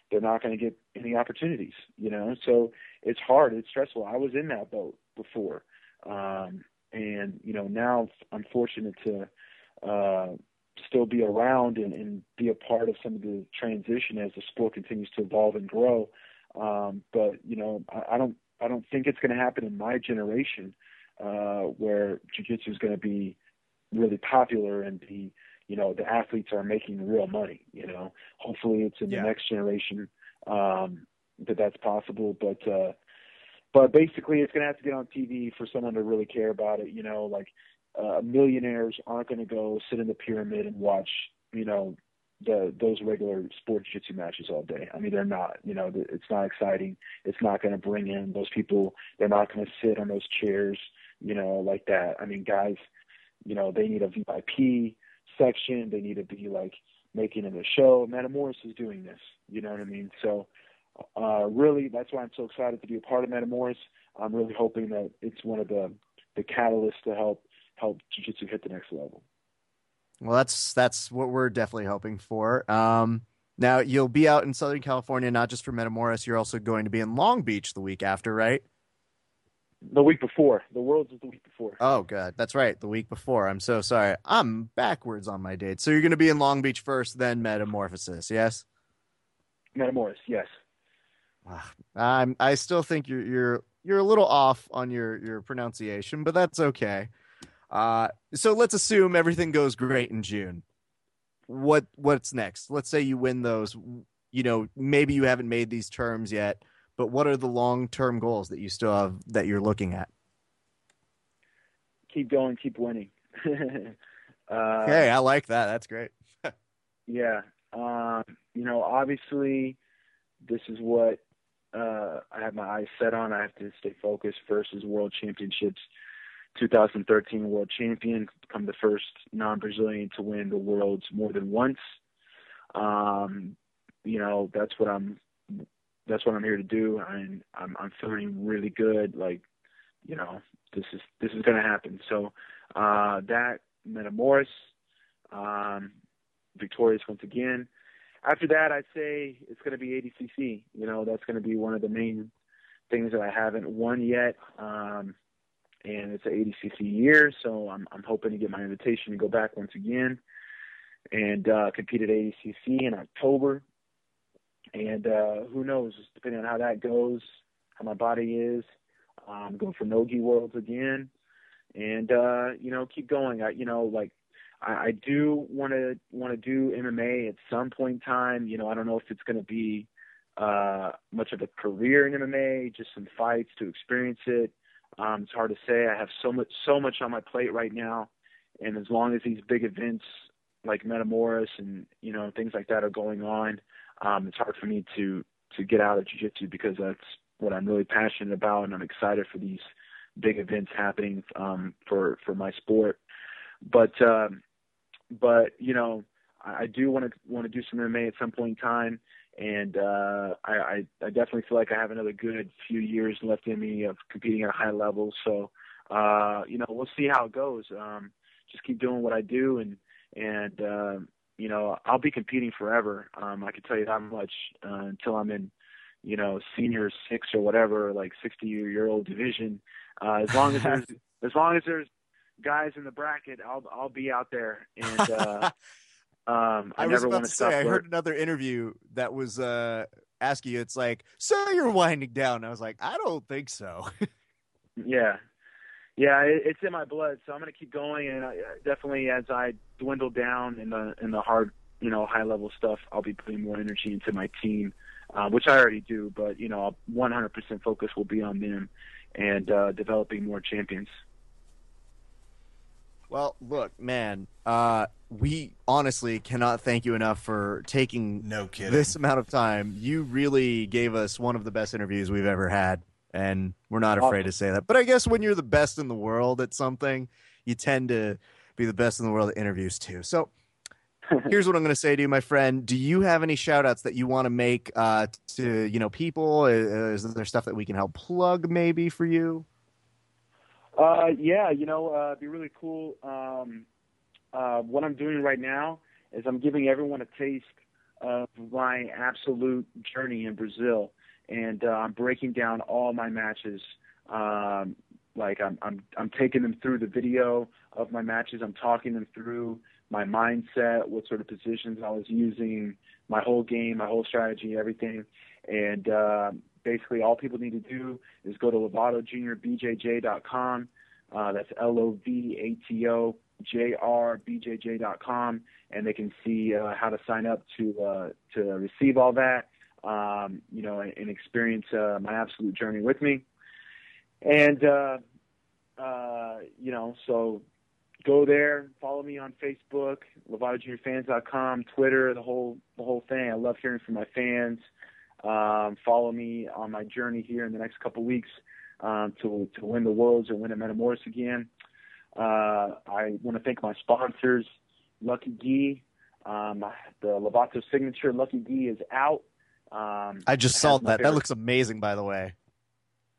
they're not going to get any opportunities, you know? So it's hard. It's stressful. I was in that boat before. Um, and, you know, now I'm fortunate to uh, still be around and, and be a part of some of the transition as the sport continues to evolve and grow. Um, but, you know, I, I don't, I don't think it's going to happen in my generation, uh, where jiu-jitsu is going to be really popular and be, you know, the athletes are making real money, you know, hopefully it's in yeah. the next generation, um, that that's possible. But, uh, but basically it's going to have to get on T V for someone to really care about it. You know, like, uh, millionaires aren't going to go sit in the pyramid and watch, you know, the, those regular sport jiu-jitsu matches all day. I mean, they're not, you know, it's not exciting. It's not going to bring in those people. They're not going to sit on those chairs, you know, like that. I mean, guys, you know, they need a V I P section. They need to be like making it a show. Metamoris is doing this, you know what I mean? So uh, really, that's why I'm so excited to be a part of Metamoris. I'm really hoping that it's one of the, the catalysts to help, help jiu-jitsu hit the next level. Well, that's that's what we're definitely hoping for. Um, now, you'll be out in Southern California, not just for Metamoris. You're also going to be in Long Beach the week after, right? The week before. The Worlds is the week before. Oh, God. That's right. The week before. I'm so sorry. I'm backwards on my date. So you're going to be in Long Beach first, then Metamorphosis, yes? Metamoris, yes. I'm, I still think you're, you're, you're a little off on your, your pronunciation, but that's okay. Uh, so let's assume everything goes great in June. What, what's next? Let's say you win those, you know, maybe you haven't made these terms yet, but what are the long-term goals that you still have that you're looking at? Keep going, keep winning. Uh, hey, I like that. That's great. Yeah. Um, you know, obviously this is what uh, I have my eyes set on. I have to stay focused. First is World Championships. twenty thirteen world champion, become the first non-Brazilian to win the worlds more than once. Um, you know, that's what I'm, that's what I'm here to do. And I'm, I'm feeling really good. Like, you know, this is, this is going to happen. So, uh, that Metamoris, um, victorious once again. After that, I'd say it's going to be A D C C. You know, that's going to be one of the main things that I haven't won yet. Um, And it's an A D C C year, so I'm I'm hoping to get my invitation to go back once again and uh, compete at A D C C in October. And uh, who knows, depending on how that goes, how my body is, um, going for no gi worlds again, and uh, you know, keep going. I, you know, like I, I do want to want to do M M A at some point in time. You know, I don't know if it's going to be uh, much of a career in M M A, just some fights to experience it. Um, it's hard to say. I have so much, so much on my plate right now, and as long as these big events like Metamoris and you know things like that are going on, um, it's hard for me to to get out of jiu-jitsu because that's what I'm really passionate about, and I'm excited for these big events happening um, for for my sport. But um, but you know I, I do want to want to do some M M A at some point in time. And uh, I, I definitely feel like I have another good few years left in me of competing at a high level. So, uh, you know, we'll see how it goes. Um, just keep doing what I do. And, and uh, you know, I'll be competing forever. Um, I can tell you that much uh, until I'm in, you know, senior six or whatever, like sixty-year-old division. Uh, as long as there's, as long as there's guys in the bracket, I'll I'll be out there. And uh Um, I, I was never about to say, I work. heard another interview that was uh, asking you, it's like, so you're winding down. I was like, I don't think so. yeah. Yeah, it, it's in my blood, so I'm going to keep going. And I, definitely as I dwindle down in the in the hard, you know, high-level stuff, I'll be putting more energy into my team, uh, which I already do. But, you know, one hundred percent focus will be on them and uh, developing more champions. Well, look, man, uh, we honestly cannot thank you enough for taking no kidding. this amount of time. You really gave us one of the best interviews we've ever had, and we're not afraid awesome. to say that. But I guess when you're the best in the world at something, you tend to be the best in the world at interviews too. So here's what I'm going to say to you, my friend. Do you have any shout-outs that you want to make uh, to you know people? Is there stuff that we can help plug maybe for you? Uh, yeah, you know, uh, it'd be really cool. Um, uh, what I'm doing right now is I'm giving everyone a taste of my absolute journey in Brazil, and uh, I'm breaking down all my matches. Um, like I'm, I'm, I'm taking them through the video of my matches. I'm talking them through my mindset, what sort of positions I was using, my whole game, my whole strategy, everything. And, uh, basically, all people need to do is go to Lovato Junior B J J dot com. Uh, that's L O V A T O J R B J J dot com, and they can see uh, how to sign up to uh, to receive all that, um, you know, and, and experience uh, my absolute journey with me. And, uh, uh, you know, so go there. Follow me on Facebook, Lovato Junior Fans dot com, Twitter, the whole the whole thing. I love hearing from my fans. Um, follow me on my journey here in the next couple weeks um, to to win the Worlds and win a Metamoris again. Uh, I want to thank my sponsors, Lucky Gi. Um, the Lovato signature Lucky Gi is out. Um, I just saw that. Favorite. That looks amazing, by the way.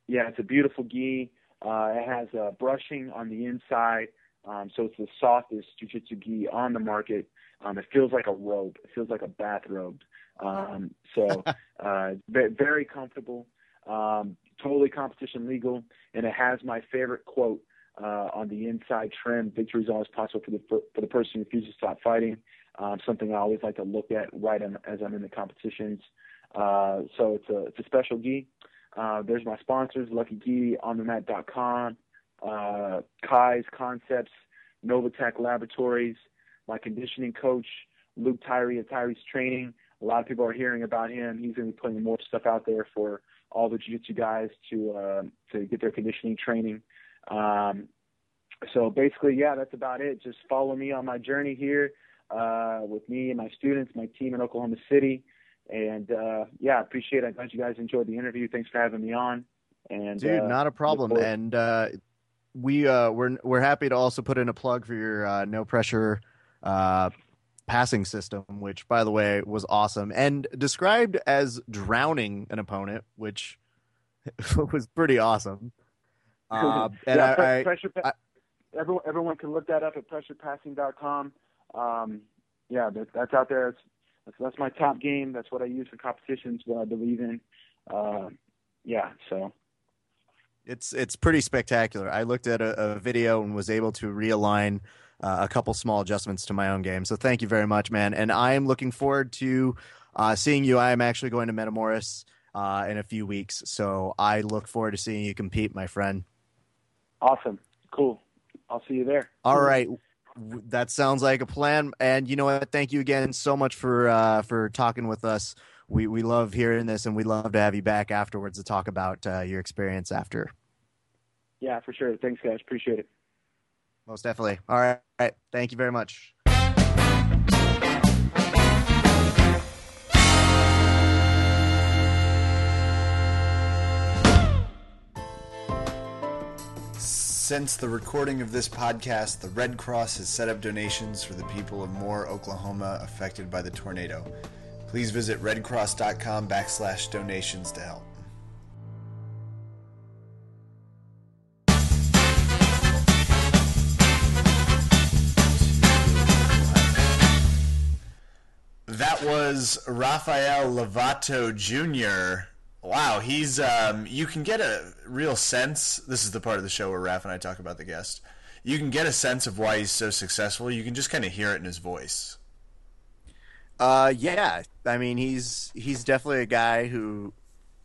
Yeah, it's a beautiful gi. Uh, it has uh, brushing on the inside, um, so it's the softest jiu-jitsu gi on the market. Um, it feels like a robe. It feels like a bathrobe. Um, so, uh, very comfortable, um, totally competition legal. And it has my favorite quote, uh, on the inside trim: victory is always possible for the, for the person who refuses to stop fighting. Um, something I always like to look at right in, as I'm in the competitions. Uh, so it's a, it's a special gi. Uh, there's my sponsors, Lucky Gi, on the mat dot com, uh, Kai's Concepts, Novatech Laboratories, my conditioning coach, Luke Tyree at Tyree's Training. A lot of people are hearing about him. He's going to be putting more stuff out there for all the jiu-jitsu guys to uh, to get their conditioning training. Um, so basically, yeah, that's about it. Just follow me on my journey here uh, with me and my students, my team in Oklahoma City. And, uh, yeah, I appreciate it. I'm glad you guys enjoyed the interview. Thanks for having me on. And Dude, uh, not a problem. And uh, we, uh, we're we're happy to also put in a plug for your uh, no-pressure uh, passing system, which, by the way, was awesome. And described as drowning an opponent, which was pretty awesome. Uh, and yeah, I, pressure, I, everyone, everyone can look that up at pressure passing dot com. Um, yeah, that, that's out there. It's, that's, that's my top game. That's what I use for competitions, what I believe in. Uh, yeah, so. It's it's pretty spectacular. I looked at a, a video and was able to realign uh, a couple small adjustments to my own game. So thank you very much, man. And I am looking forward to uh, seeing you. I am actually going to Metamoris uh, in a few weeks. So I look forward to seeing you compete, my friend. Awesome. Cool. I'll see you there. All right. That sounds like a plan. And you know what? Thank you again so much for uh, for talking with us. We we love hearing this, and we love to have you back afterwards to talk about uh, your experience after. Yeah, for sure. Thanks, guys. Appreciate it. Most definitely. All right. All right. Thank you very much. Since the recording of this podcast, the Red Cross has set up donations for the people of Moore, Oklahoma, affected by the tornado. Please visit redcross.com backslash donations to help. That was Rafael Lovato Junior Wow, he's um, you can get a real sense. This is the part of the show where Raf and I talk about the guest. You can get a sense of why he's so successful. You can just kind of hear it in his voice. Uh, yeah, I mean he's he's definitely a guy who,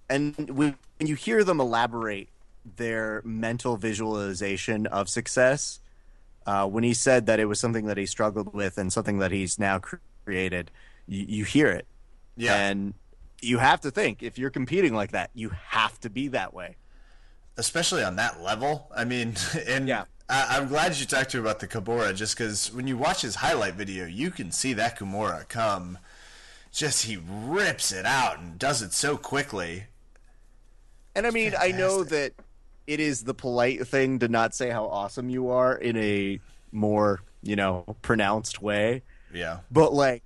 and when you hear them elaborate their mental visualization of success, uh, when he said that it was something that he struggled with and something that he's now created, you, you hear it. Yeah, and you have to think if you're competing like that, you have to be that way, especially on that level. I mean, and yeah. I, I'm glad you talked to him about the Kimura, just because when you watch his highlight video, you can see that Kimura come. Just he rips it out and does it so quickly. And I mean, fantastic. I know that it is the polite thing to not say how awesome you are in a more, you know, pronounced way. Yeah. But like,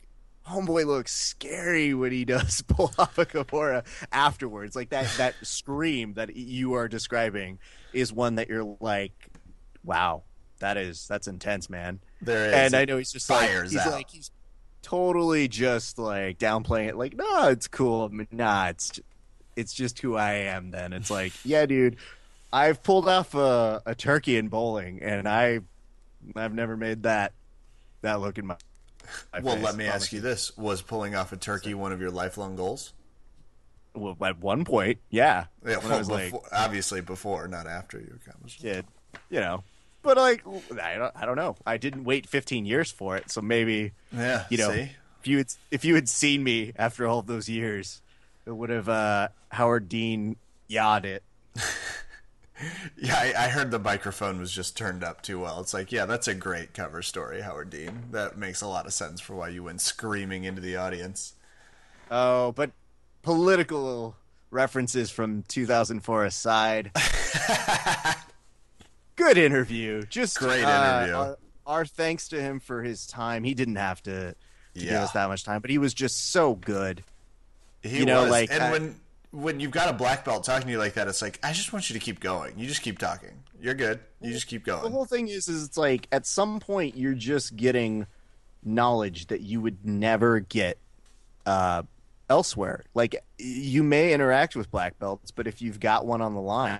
homeboy looks scary when he does pull off a Kimura afterwards. Like that that scream that you are describing is one that you're like, wow, that is that's intense, man. There is, and I know he's just like he's out. like he's totally just like downplaying it. Like, no, it's cool. I mean, nah, it's just, it's just who I am. Then it's like, yeah, dude, I've pulled off a, a turkey in bowling, and I I've never made that that look in my. Well, let me ask you this. Was pulling off a turkey one of your lifelong goals? Well, at one point, yeah. yeah well, was before, like, obviously before, not after you accomplished it. You know. But, like, I don't, I don't know. I didn't wait fifteen years for it, so maybe, yeah, you know, see? if you had, if you had seen me after all of those years, it would have uh, Howard Dean yawed it. Yeah, I, I heard the microphone was just turned up too well. It's like, yeah, that's a great cover story, Howard Dean. That makes a lot of sense for why you went screaming into the audience. Oh, but political references from two thousand four aside. Good interview. Just great interview. Uh, our, our thanks to him for his time. He didn't have to, to yeah. give us that much time, but he was just so good. He you know, was. Like, and I, when... when you've got a black belt talking to you like that, it's like, I just want you to keep going. You just keep talking. You're good. You just keep going. The whole thing is, is it's like at some point you're just getting knowledge that you would never get uh, elsewhere. Like you may interact with black belts, but if you've got one on the line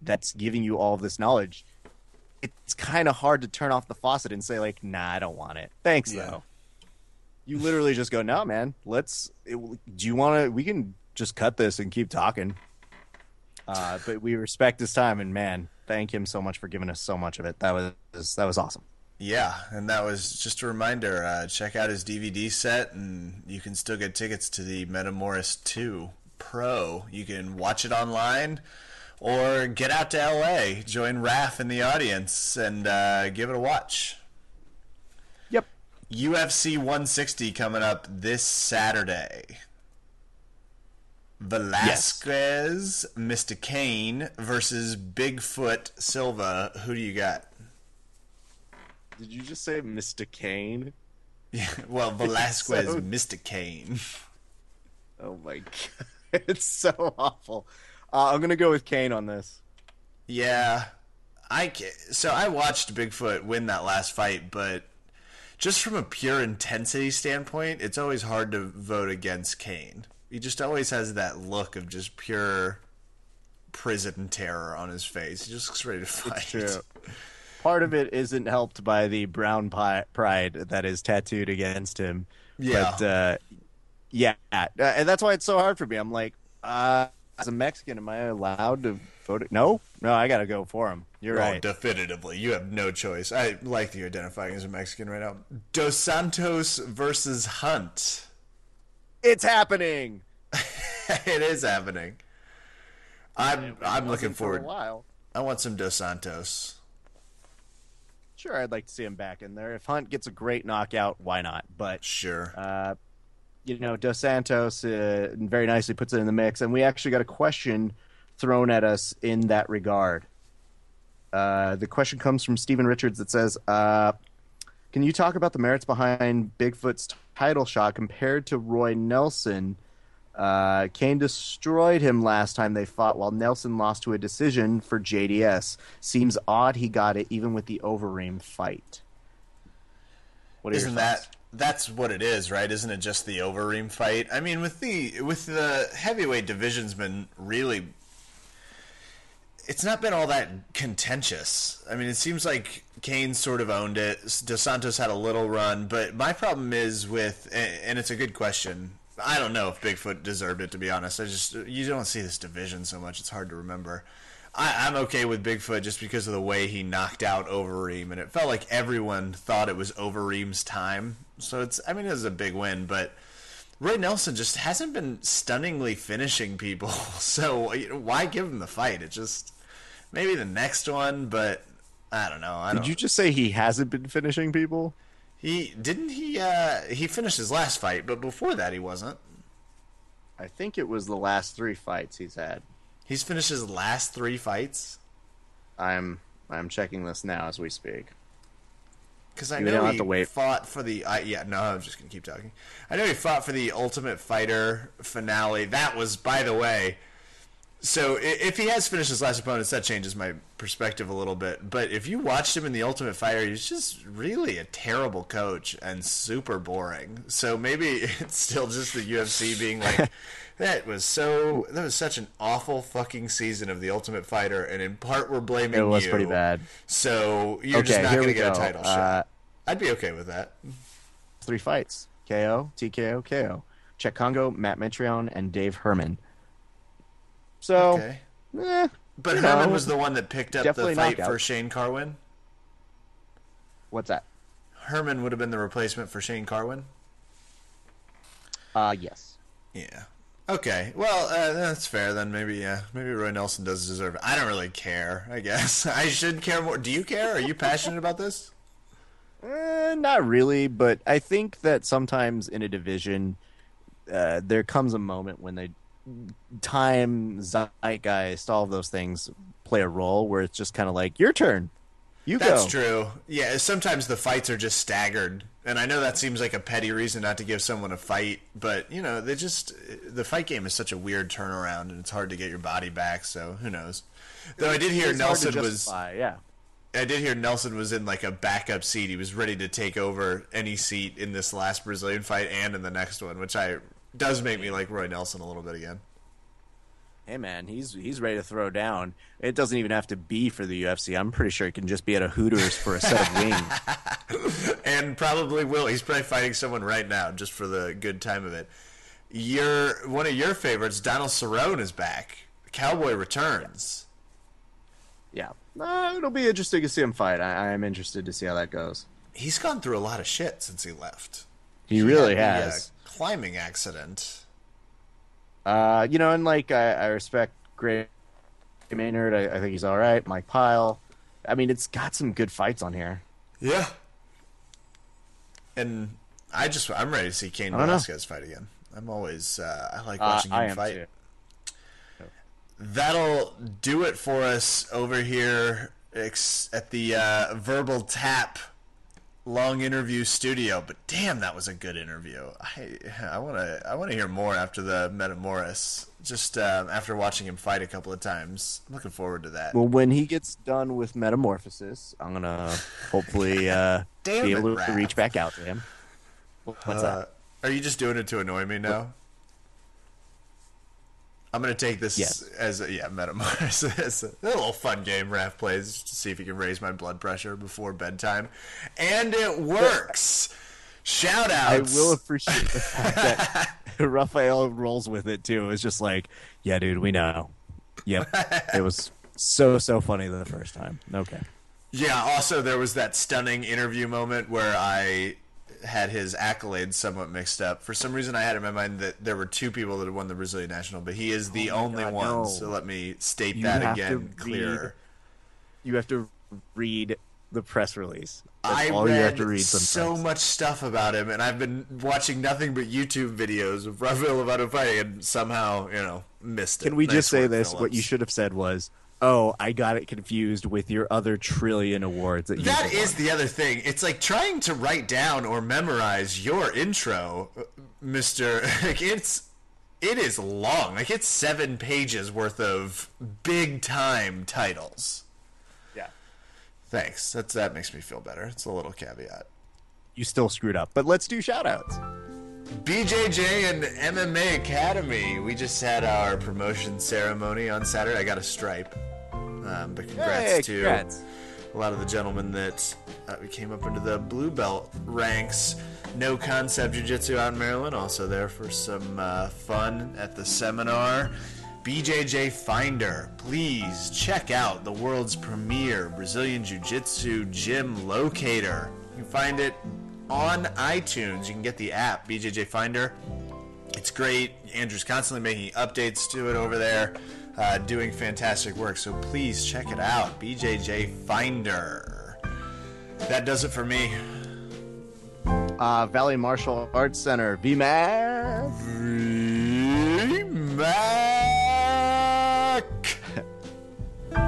that's giving you all of this knowledge, it's kind of hard to turn off the faucet and say like, nah, I don't want it. Thanks yeah. though. You literally just go, no, man, let's, it, do you want to, we can just cut this and keep talking. Uh, but we respect his time, and man, thank him so much for giving us so much of it. That was that was awesome. Yeah, and that was just a reminder. Uh, check out his D V D set, and you can still get tickets to the Metamoris two Pro. You can watch it online, or get out to L A, join Raf in the audience, and uh, give it a watch. Yep. U F C one sixty coming up this Saturday. Velasquez, yes. Mister Cain versus Bigfoot Silva. Who do you got? Did you just say Mister Cain? Yeah, well, Velasquez, so... Mister Cain. Oh my god, it's so awful. Uh, I'm gonna go with Cain on this. Yeah, I so I watched Bigfoot win that last fight, but just from a pure intensity standpoint, it's always hard to vote against Cain. He just always has that look of just pure prison terror on his face. He just looks ready to fight. It's true. Part of it isn't helped by the brown pride that is tattooed against him. Yeah. But, uh, yeah. And that's why it's so hard for me. I'm like, uh, as a Mexican, am I allowed to vote? No? No, I got to go for him. You're oh, right. Definitively. You have no choice. I like that you're identifying as a Mexican right now. Dos Santos versus Hunt. It's happening. It is happening. I'm I'm looking forward. For a while. I want some Dos Santos. Sure, I'd like to see him back in there. If Hunt gets a great knockout, why not? But sure, uh, you know, Dos Santos uh, very nicely puts it in the mix, and we actually got a question thrown at us in that regard. Uh, the question comes from Stephen Richards that says, uh, "Can you talk about the merits behind Bigfoot's title shot compared to Roy Nelson? Uh, Cain destroyed him last time they fought, while Nelson lost to a decision for J D S. Seems odd he got it, even with the Overeem fight." What isn't that? That's what it is, right? Isn't it just the Overeem fight? I mean, with the with the heavyweight division's been really, it's not been all that contentious. I mean, it seems like Cain sort of owned it. Dos Santos had a little run, but my problem is with, and it's a good question. I don't know if Bigfoot deserved it, to be honest. I just you don't see this division so much; it's hard to remember. I, I'm okay with Bigfoot just because of the way he knocked out Overeem, and it felt like everyone thought it was Overeem's time. So it's I mean it was a big win, but Roy Nelson just hasn't been stunningly finishing people. So you know, why give him the fight? It just maybe the next one, but I don't know. I don't... Did you just say he hasn't been finishing people? He didn't he uh, he finished his last fight, but before that he wasn't. I think it was the last three fights he's had. He's finished his last three fights? I'm I'm checking this now as we speak. Because I you know he wait. fought for the I, yeah no I'm just gonna keep talking. I know he fought for the Ultimate Fighter finale. That was, by the way. So if he has finished his last opponents, that changes my perspective a little bit. But if you watched him in The Ultimate Fighter, he's just really a terrible coach and super boring. So maybe it's still just the U F C being like, that was so that was such an awful fucking season of The Ultimate Fighter, and in part we're blaming you. It was you, pretty bad. So you're okay, just not going to get go. a title uh, shot. I'd be okay with that. Three fights: K O, T K O, K O. Chuck Congo, Matt Mitrione, and Dave Herman. So, okay. eh, but Herman know, was the one that picked up the fight for Shane Carwin. What's that? Herman would have been the replacement for Shane Carwin. Uh yes. Yeah. Okay. Well, uh, that's fair then. Maybe yeah. Maybe Roy Nelson does deserve it. I don't really care. I guess I should care more. Do you care? Are you passionate about this? Eh, not really, but I think that sometimes in a division, uh, there comes a moment when they. Time, zeitgeist, all of those things play a role where it's just kind of like, your turn. You that's go. That's true. Yeah, sometimes the fights are just staggered. And I know that seems like a petty reason not to give someone a fight, but, you know, they just the fight game is such a weird turnaround, and it's hard to get your body back, so who knows. Though I did hear it's Nelson justify, was... yeah. I did hear Nelson was in, like, a backup seat. He was ready to take over any seat in this last Brazilian fight and in the next one, which I... does make me like Roy Nelson a little bit again. Hey, man, he's he's ready to throw down. It doesn't even have to be for the U F C. I'm pretty sure he can just be at a Hooters for a set of wings. And probably will. He's probably fighting someone right now just for the good time of it. Your, one of your favorites, Donald Cerrone, is back. Cowboy returns. Yeah. yeah. Uh, it'll be interesting to see him fight. I, I'm interested to see how that goes. He's gone through a lot of shit since he left. He, he really has. The, uh, climbing accident. Uh, you know, and like I, I respect great Maynard, I, I think he's all right. Mike Pyle. I mean, it's got some good fights on here. Yeah. And I just, I'm ready to see Cain Velasquez fight again. I'm always, uh, I like watching uh, him I fight. Too. That'll do it for us over here at the uh, Verbal Tap Long Interview Studio. But damn, that was a good interview. I I want to I want to hear more after the Metamoris. Just uh, after watching him fight a couple of times, I'm looking forward to that. Well, when he gets done with Metamorphosis, I'm gonna hopefully uh, be able it, to Raph. reach back out to him. What's uh, that? Are you just doing it to annoy me now? What? I'm going to take this yes. as, a, yeah, Metamoris. It's a little fun game Raph plays to see if he can raise my blood pressure before bedtime. And it works! Shout outs! I will appreciate the fact that Rafael rolls with it, too. It's just like, yeah, dude, we know. Yep. It was so, so funny the first time. Okay. Yeah, also there was that stunning interview moment where I had his accolades somewhat mixed up. For some reason, I had in my mind that there were two people that had won the Brazilian National, but he is the oh only God, one. No. So let me state you that again clearer. You have to read the press release. That's I all read, you have to read so much stuff about him, and I've been watching nothing but YouTube videos of Rafael Lovato fighting, and somehow, you know, missed it. Can we nice just say this? What you should have said was, oh, I got it confused with your other trillion awards. That, that is the other thing. It's like trying to write down or memorize your intro, Mister Like it's, it is long. Like it's seven pages worth of big time titles. Yeah. Thanks. That's that makes me feel better. It's a little caveat. You still screwed up, but let's do shout outs. B J J and M M A Academy. We just had our promotion ceremony on Saturday. I got a stripe. Um, but congrats, hey, congrats to a lot of the gentlemen that uh, came up into the blue belt ranks. No Concept Jiu-Jitsu out in Maryland. Also there for some uh, fun at the seminar. B J J Finder. Please check out the world's premier Brazilian Jiu-Jitsu gym locator. You can find it on iTunes. You can get the app, B J J Finder. It's great. Andrew's constantly making updates to it over there, uh, doing fantastic work. So please check it out, B J J Finder. That does it for me. Uh, Valley Martial Arts Center, V MAC. V MAC.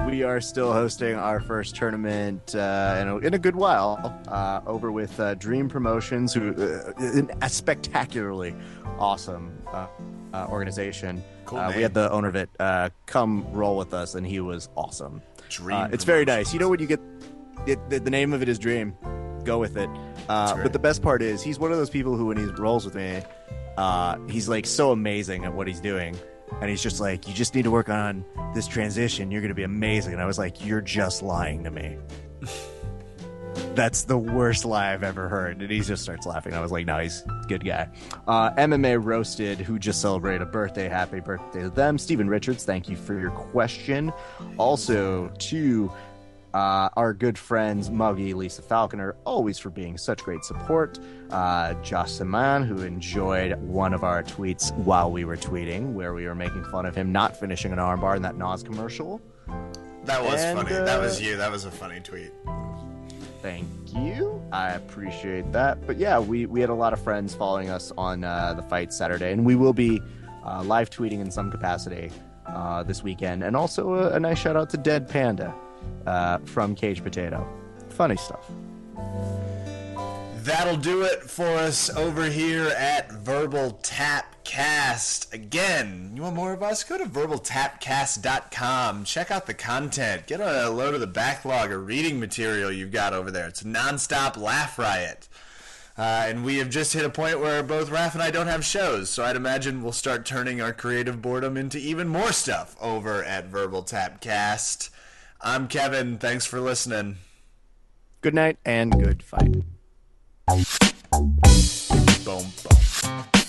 We are still hosting our first tournament uh, in, a, in a good while uh, over with uh, Dream Promotions, who uh, a spectacularly awesome uh, uh, organization. Cool, uh, we had the owner of it uh, come roll with us, and he was awesome. Dream uh, it's very nice. You know when you get it, the, the name of it is Dream. Go with it. Uh, but the best part is he's one of those people who, when he rolls with me, uh, he's like so amazing at what he's doing. And he's just like, you just need to work on this transition. You're going to be amazing. And I was like, you're just lying to me. That's the worst lie I've ever heard. And he just starts laughing. I was like, no, he's a good guy. Uh, M M A Roasted, who just celebrated a birthday. Happy birthday to them. Steven Richards, thank you for your question. Also to uh, our good friends, Muggy, Lisa Falconer, always for being such great support. Uh, Josh Saman, who enjoyed one of our tweets while we were tweeting, where we were making fun of him not finishing an armbar in that Nas commercial. That was and, funny. Uh, that was you. That was a funny tweet. Thank you. I appreciate that. But yeah, we, we had a lot of friends following us on uh, the fight Saturday, and we will be uh, live tweeting in some capacity uh, this weekend. And also a, a nice shout out to Dead Panda uh, from Cage Potato. Funny stuff. That'll do it for us over here at Verbal Tap Cast. Again, you want more of us? Go to Verbal Tap Cast dot com. Check out the content. Get a load of the backlog of reading material you've got over there. It's a nonstop laugh riot. Uh, and we have just hit a point where both Raph and I don't have shows, so I'd imagine we'll start turning our creative boredom into even more stuff over at Verbal Tap Cast. I'm Kevin. Thanks for listening. Good night and good fight. Boom, boom.